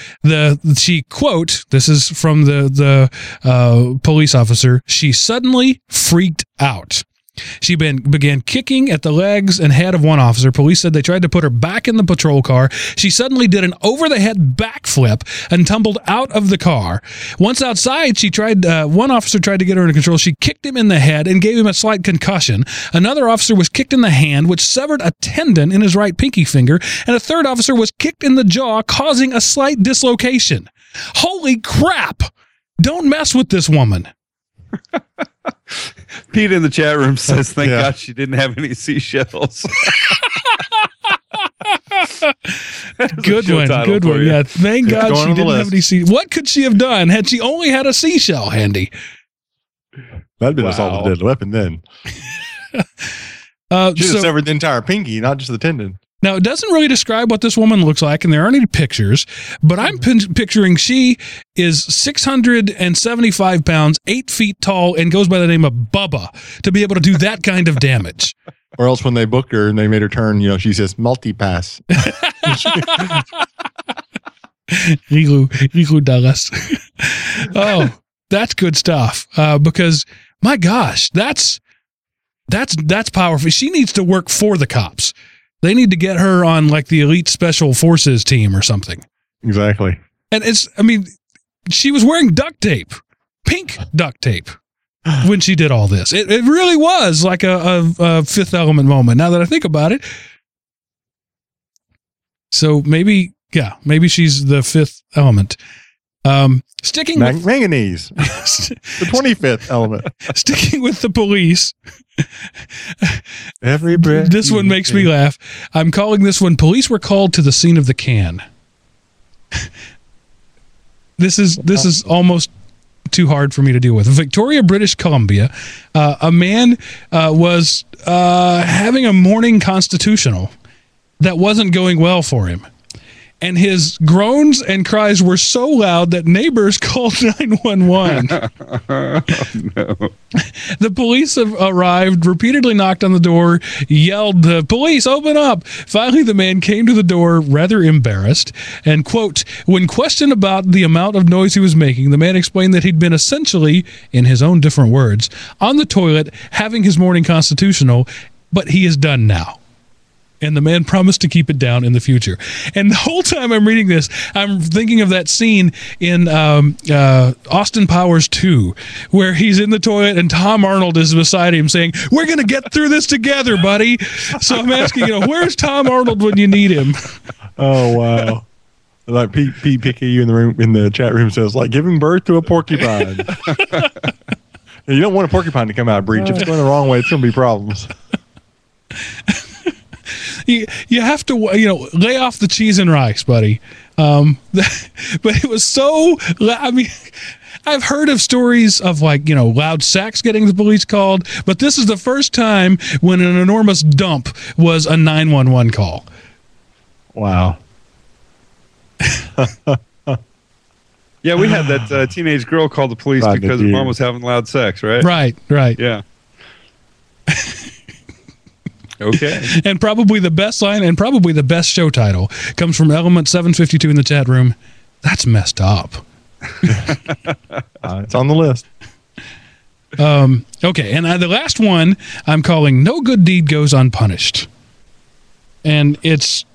she, quote, this is from the police officer, she suddenly freaked out. She began kicking at the legs and head of one officer. Police said they tried to put her back in the patrol car. She suddenly did an over-the-head backflip and tumbled out of the car. Once outside, she tried. One officer tried to get her under control. She kicked him in the head and gave him a slight concussion. Another officer was kicked in the hand, which severed a tendon in his right pinky finger. And a third officer was kicked in the jaw, causing a slight dislocation. Holy crap! Don't mess with this woman. Pete in the chat room says, thank God she didn't have any seashells. Good one. Yeah, thank God she didn't have any seashells. What could she have done had she only had a seashell handy? That'd been a solid deadly weapon then. She would have severed the entire pinky, not just the tendon. Now, it doesn't really describe what this woman looks like, and there aren't any pictures, but I'm picturing she is 675 pounds, 8 feet tall, and goes by the name of Bubba to be able to do that kind of damage. Or else when they booked her and they made her turn, you know, she says, multi-pass. Riku Dallas. Oh, that's good stuff, because, my gosh, that's powerful. She needs to work for the cops. They need to get her on like the elite special forces team or something. Exactly. And she was wearing duct tape, pink duct tape, when she did all this. It really was like a Fifth Element moment. Now that I think about it. So maybe she's the Fifth Element. Sticking with manganese, the 25th element. Sticking with the police. Every breath. This one makes me laugh. I'm calling this one. Police were called to the scene of the can. This is almost too hard for me to deal with. Victoria, British Columbia. A man was having a morning constitutional that wasn't going well for him. And his groans and cries were so loud that neighbors called 911. No. The police have arrived, repeatedly knocked on the door, yelled, "The police, open up!" Finally, the man came to the door, rather embarrassed, and, quote, when questioned about the amount of noise he was making, the man explained that he'd been essentially, in his own different words, on the toilet, having his morning constitutional, but he is done now. And the man promised to keep it down in the future. And the whole time I'm reading this, I'm thinking of that scene in Austin Powers 2, where he's in the toilet and Tom Arnold is beside him saying, "We're going to get through this together, buddy." So I'm asking, where's Tom Arnold when you need him? Oh, wow. Like Pete Picky in the chat room says, like giving birth to a porcupine. You don't want a porcupine to come out of breach. If it's going the wrong way, it's going to be problems. You have to, lay off the cheese and rice, buddy. But it was so, I've heard of stories of loud sex getting the police called, but this is the first time when an enormous dump was a 911 call. Wow. Yeah, we had that teenage girl call the police because her mom was having loud sex, right? Right. Yeah. Okay. And probably the best line and probably the best show title comes from Element 752 in the chat room. That's messed up. It's on the list. Okay. And the last one I'm calling No Good Deed Goes Unpunished. And it's,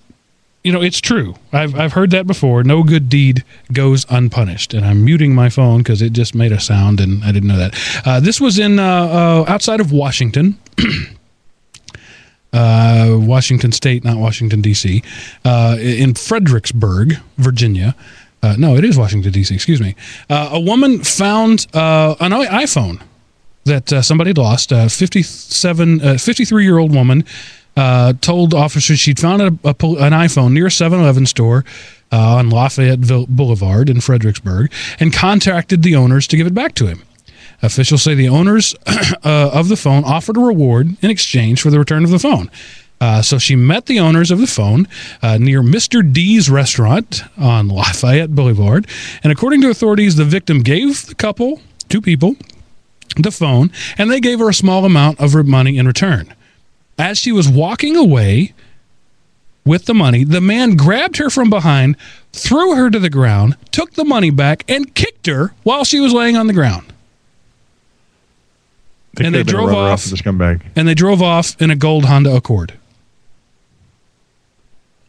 it's true. I've heard that before. No good deed goes unpunished. And I'm muting my phone because it just made a sound and I didn't know that. This was in outside of Washington. Washington State, not Washington, D.C., in Fredericksburg, Virginia. No, it is Washington, D.C., excuse me. A woman found an iPhone that somebody had lost. A 53-year-old woman told officers she'd found an iPhone near a 7-Eleven store on Lafayette Boulevard in Fredericksburg and contacted the owners to give it back to him. Officials say the owners of the phone offered a reward in exchange for the return of the phone. So she met the owners of the phone near Mr. D's restaurant on Lafayette Boulevard. And according to authorities, the victim gave the couple, two people, the phone, and they gave her a small amount of her money in return. As she was walking away with the money, the man grabbed her from behind, threw her to the ground, took the money back, and kicked her while she was laying on the ground. And they drove off in a gold Honda Accord.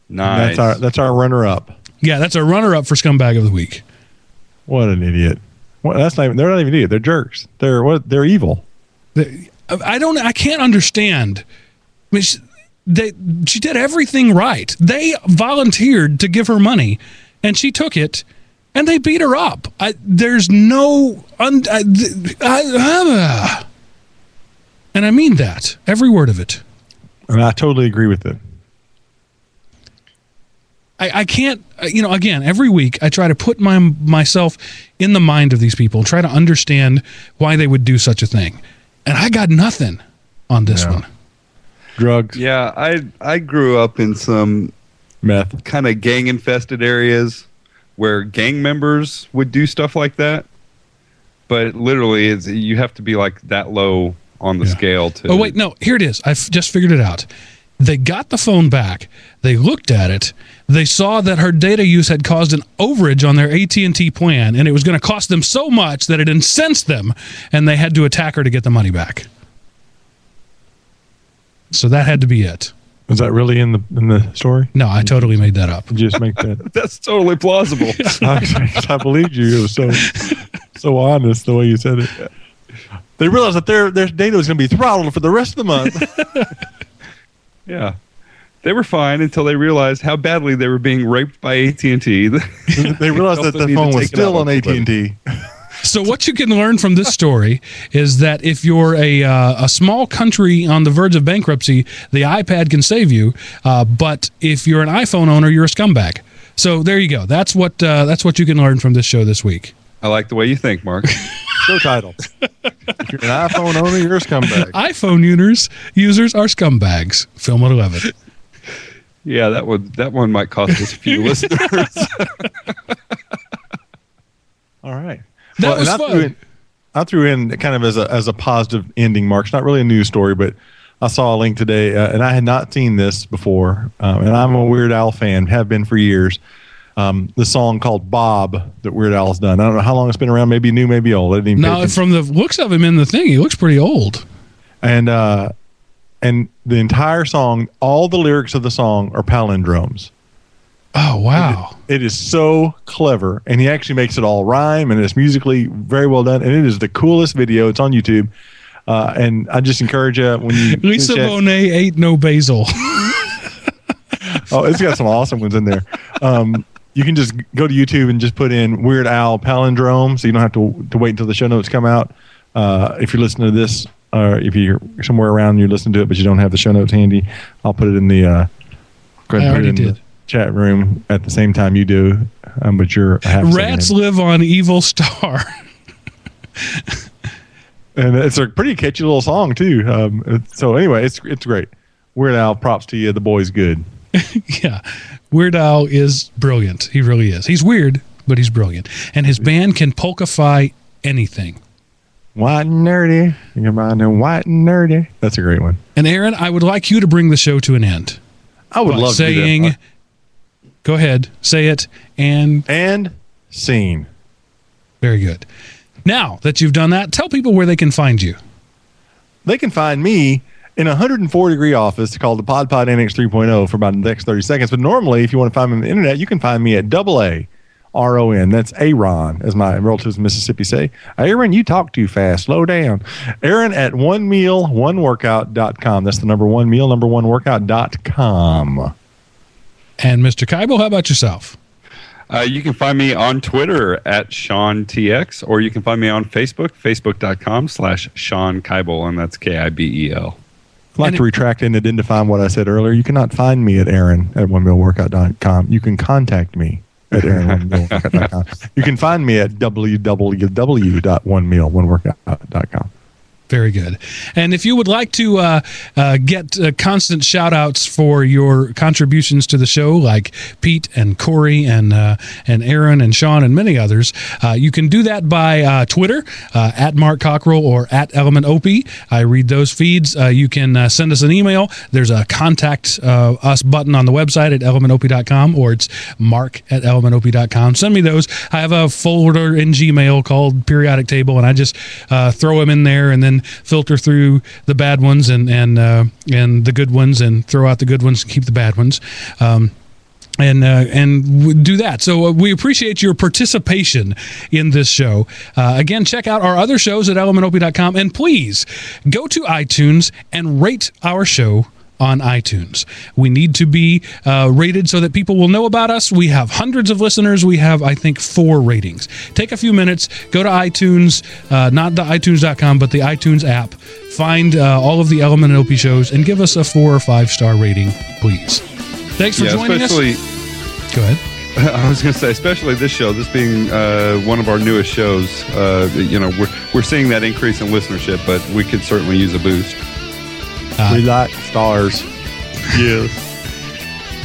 Nice. That's our runner-up. Yeah, that's our runner-up for Scumbag of the Week. What an idiot! They're not even idiot. They're jerks. They're evil. I can't understand. I mean, she did everything right. They volunteered to give her money, and she took it, and they beat her up. And I mean that, every word of it. And I totally agree with it. I can't, again, every week I try to put myself in the mind of these people, try to understand why they would do such a thing. And I got nothing on this one. Drugs. Yeah, I grew up in some meth kind of gang-infested areas where gang members would do stuff like that. But literally, you have to be like that low on the scale to... Oh, wait, no, here it is. I've just figured it out. They got the phone back. They looked at it. They saw that her data use had caused an overage on their AT&T plan, and it was going to cost them so much that it incensed them, and they had to attack her to get the money back. So that had to be it. Was that really in the story? No, I totally made that up. Just make that. That's totally plausible. I believed you. It was so honest the way you said it. They realized that their data was going to be throttled for the rest of the month. Yeah. They were fine until they realized how badly they were being raped by AT&T. They realized that the phone was still on AT&T. So what you can learn from this story is that if you're a small country on the verge of bankruptcy, the iPad can save you. But if you're an iPhone owner, you're a scumbag. So there you go. That's what you can learn from this show this week. I like the way you think, Mark. Show title. If you're an iPhone owner, you're a scumbag. iPhone users are scumbags. Film at 11. Yeah, that one might cost us a few listeners. All right. That was fun. I threw in kind of as a positive ending, Mark. It's not really a news story, but I saw a link today, and I had not seen this before. And I'm a Weird Al fan, have been for years. The song called Bob that Weird Al's done. I don't know how long it's been around. Maybe new, maybe old. I didn't even know. From the looks of him in the thing, he looks pretty old. And the entire song, all the lyrics of the song are palindromes. Oh, wow. It is so clever. And he actually makes it all rhyme, and it's musically very well done. And it is the coolest video. It's on YouTube. And I just encourage you when you... Lisa Bonet ate no basil. Oh, it's got some awesome ones in there. You can just go to YouTube and just put in Weird Al palindrome, so you don't have to wait until the show notes come out. If you're listening to this, or if you're somewhere around and you're listening to it, but you don't have the show notes handy, I'll put it in the... The chat room at the same time you do, but you're rats live on Evil Star. And it's a pretty catchy little song too. So anyway, it's great. Weird Al, props to you. The boy's good. Yeah, Weird Al is brilliant. He really is. He's weird, but he's brilliant, and his band can polkafy anything. White and Nerdy, you can mind them. White and Nerdy. That's a great one. And Aaron, I would like you to bring the show to an end. I would love saying. To do that. Go ahead, say it, and scene. Very good. Now that you've done that, tell people where they can find you. They can find me in a 104-degree office called the Pod Annex 3.0 for about the next 30 seconds. But normally, if you want to find me on the internet, you can find me at AARON. That's Aaron, as my relatives in Mississippi say. Aaron, you talk too fast. Slow down. Aaron at onemealoneworkout.com. That's the number 1 meal, number 1workout.com. And Mr. Kibel, how about yourself? You can find me on Twitter at SeanTX, or you can find me on Facebook, facebook.com/SeanKibel, and that's KIBEL. I'd like to retract and identify what I said earlier. You cannot find me at Aaron at onemealworkout.com. You can contact me at aaron@onemealworkout.com. You can find me at www.onemealoneworkout.com. Very good. And if you would like to get constant shout-outs for your contributions to the show, like Pete and Corey and Aaron and Sean and many others, you can do that by Twitter, at Mark Cockrell or at Element Opie. I read those feeds. You can send us an email. There's a contact us button on the website at elementopie.com, or it's mark@elementopie.com. Send me those. I have a folder in Gmail called Periodic Table, and I just throw them in there, and then can filter through the bad ones and the good ones, and throw out the good ones and keep the bad ones. And do that. So we appreciate your participation in this show. Again, check out our other shows at elementopie.com, and please go to iTunes and rate our show on iTunes. We need to be rated so that people will know about us. We have hundreds of listeners. We have, I think, 4 ratings. Take a few minutes, go to iTunes, not the iTunes.com, but the iTunes app. Find all of the Element Opie shows and give us a 4 or 5-star rating, please. Thanks for joining us. Go ahead. I was going to say, especially this show, this being one of our newest shows, you know, we're seeing that increase in listenership, but we could certainly use a boost. We like stars. Yes.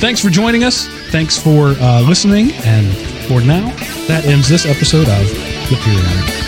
Thanks for joining us. Thanks for listening. And for now, that ends this episode of The Periodic.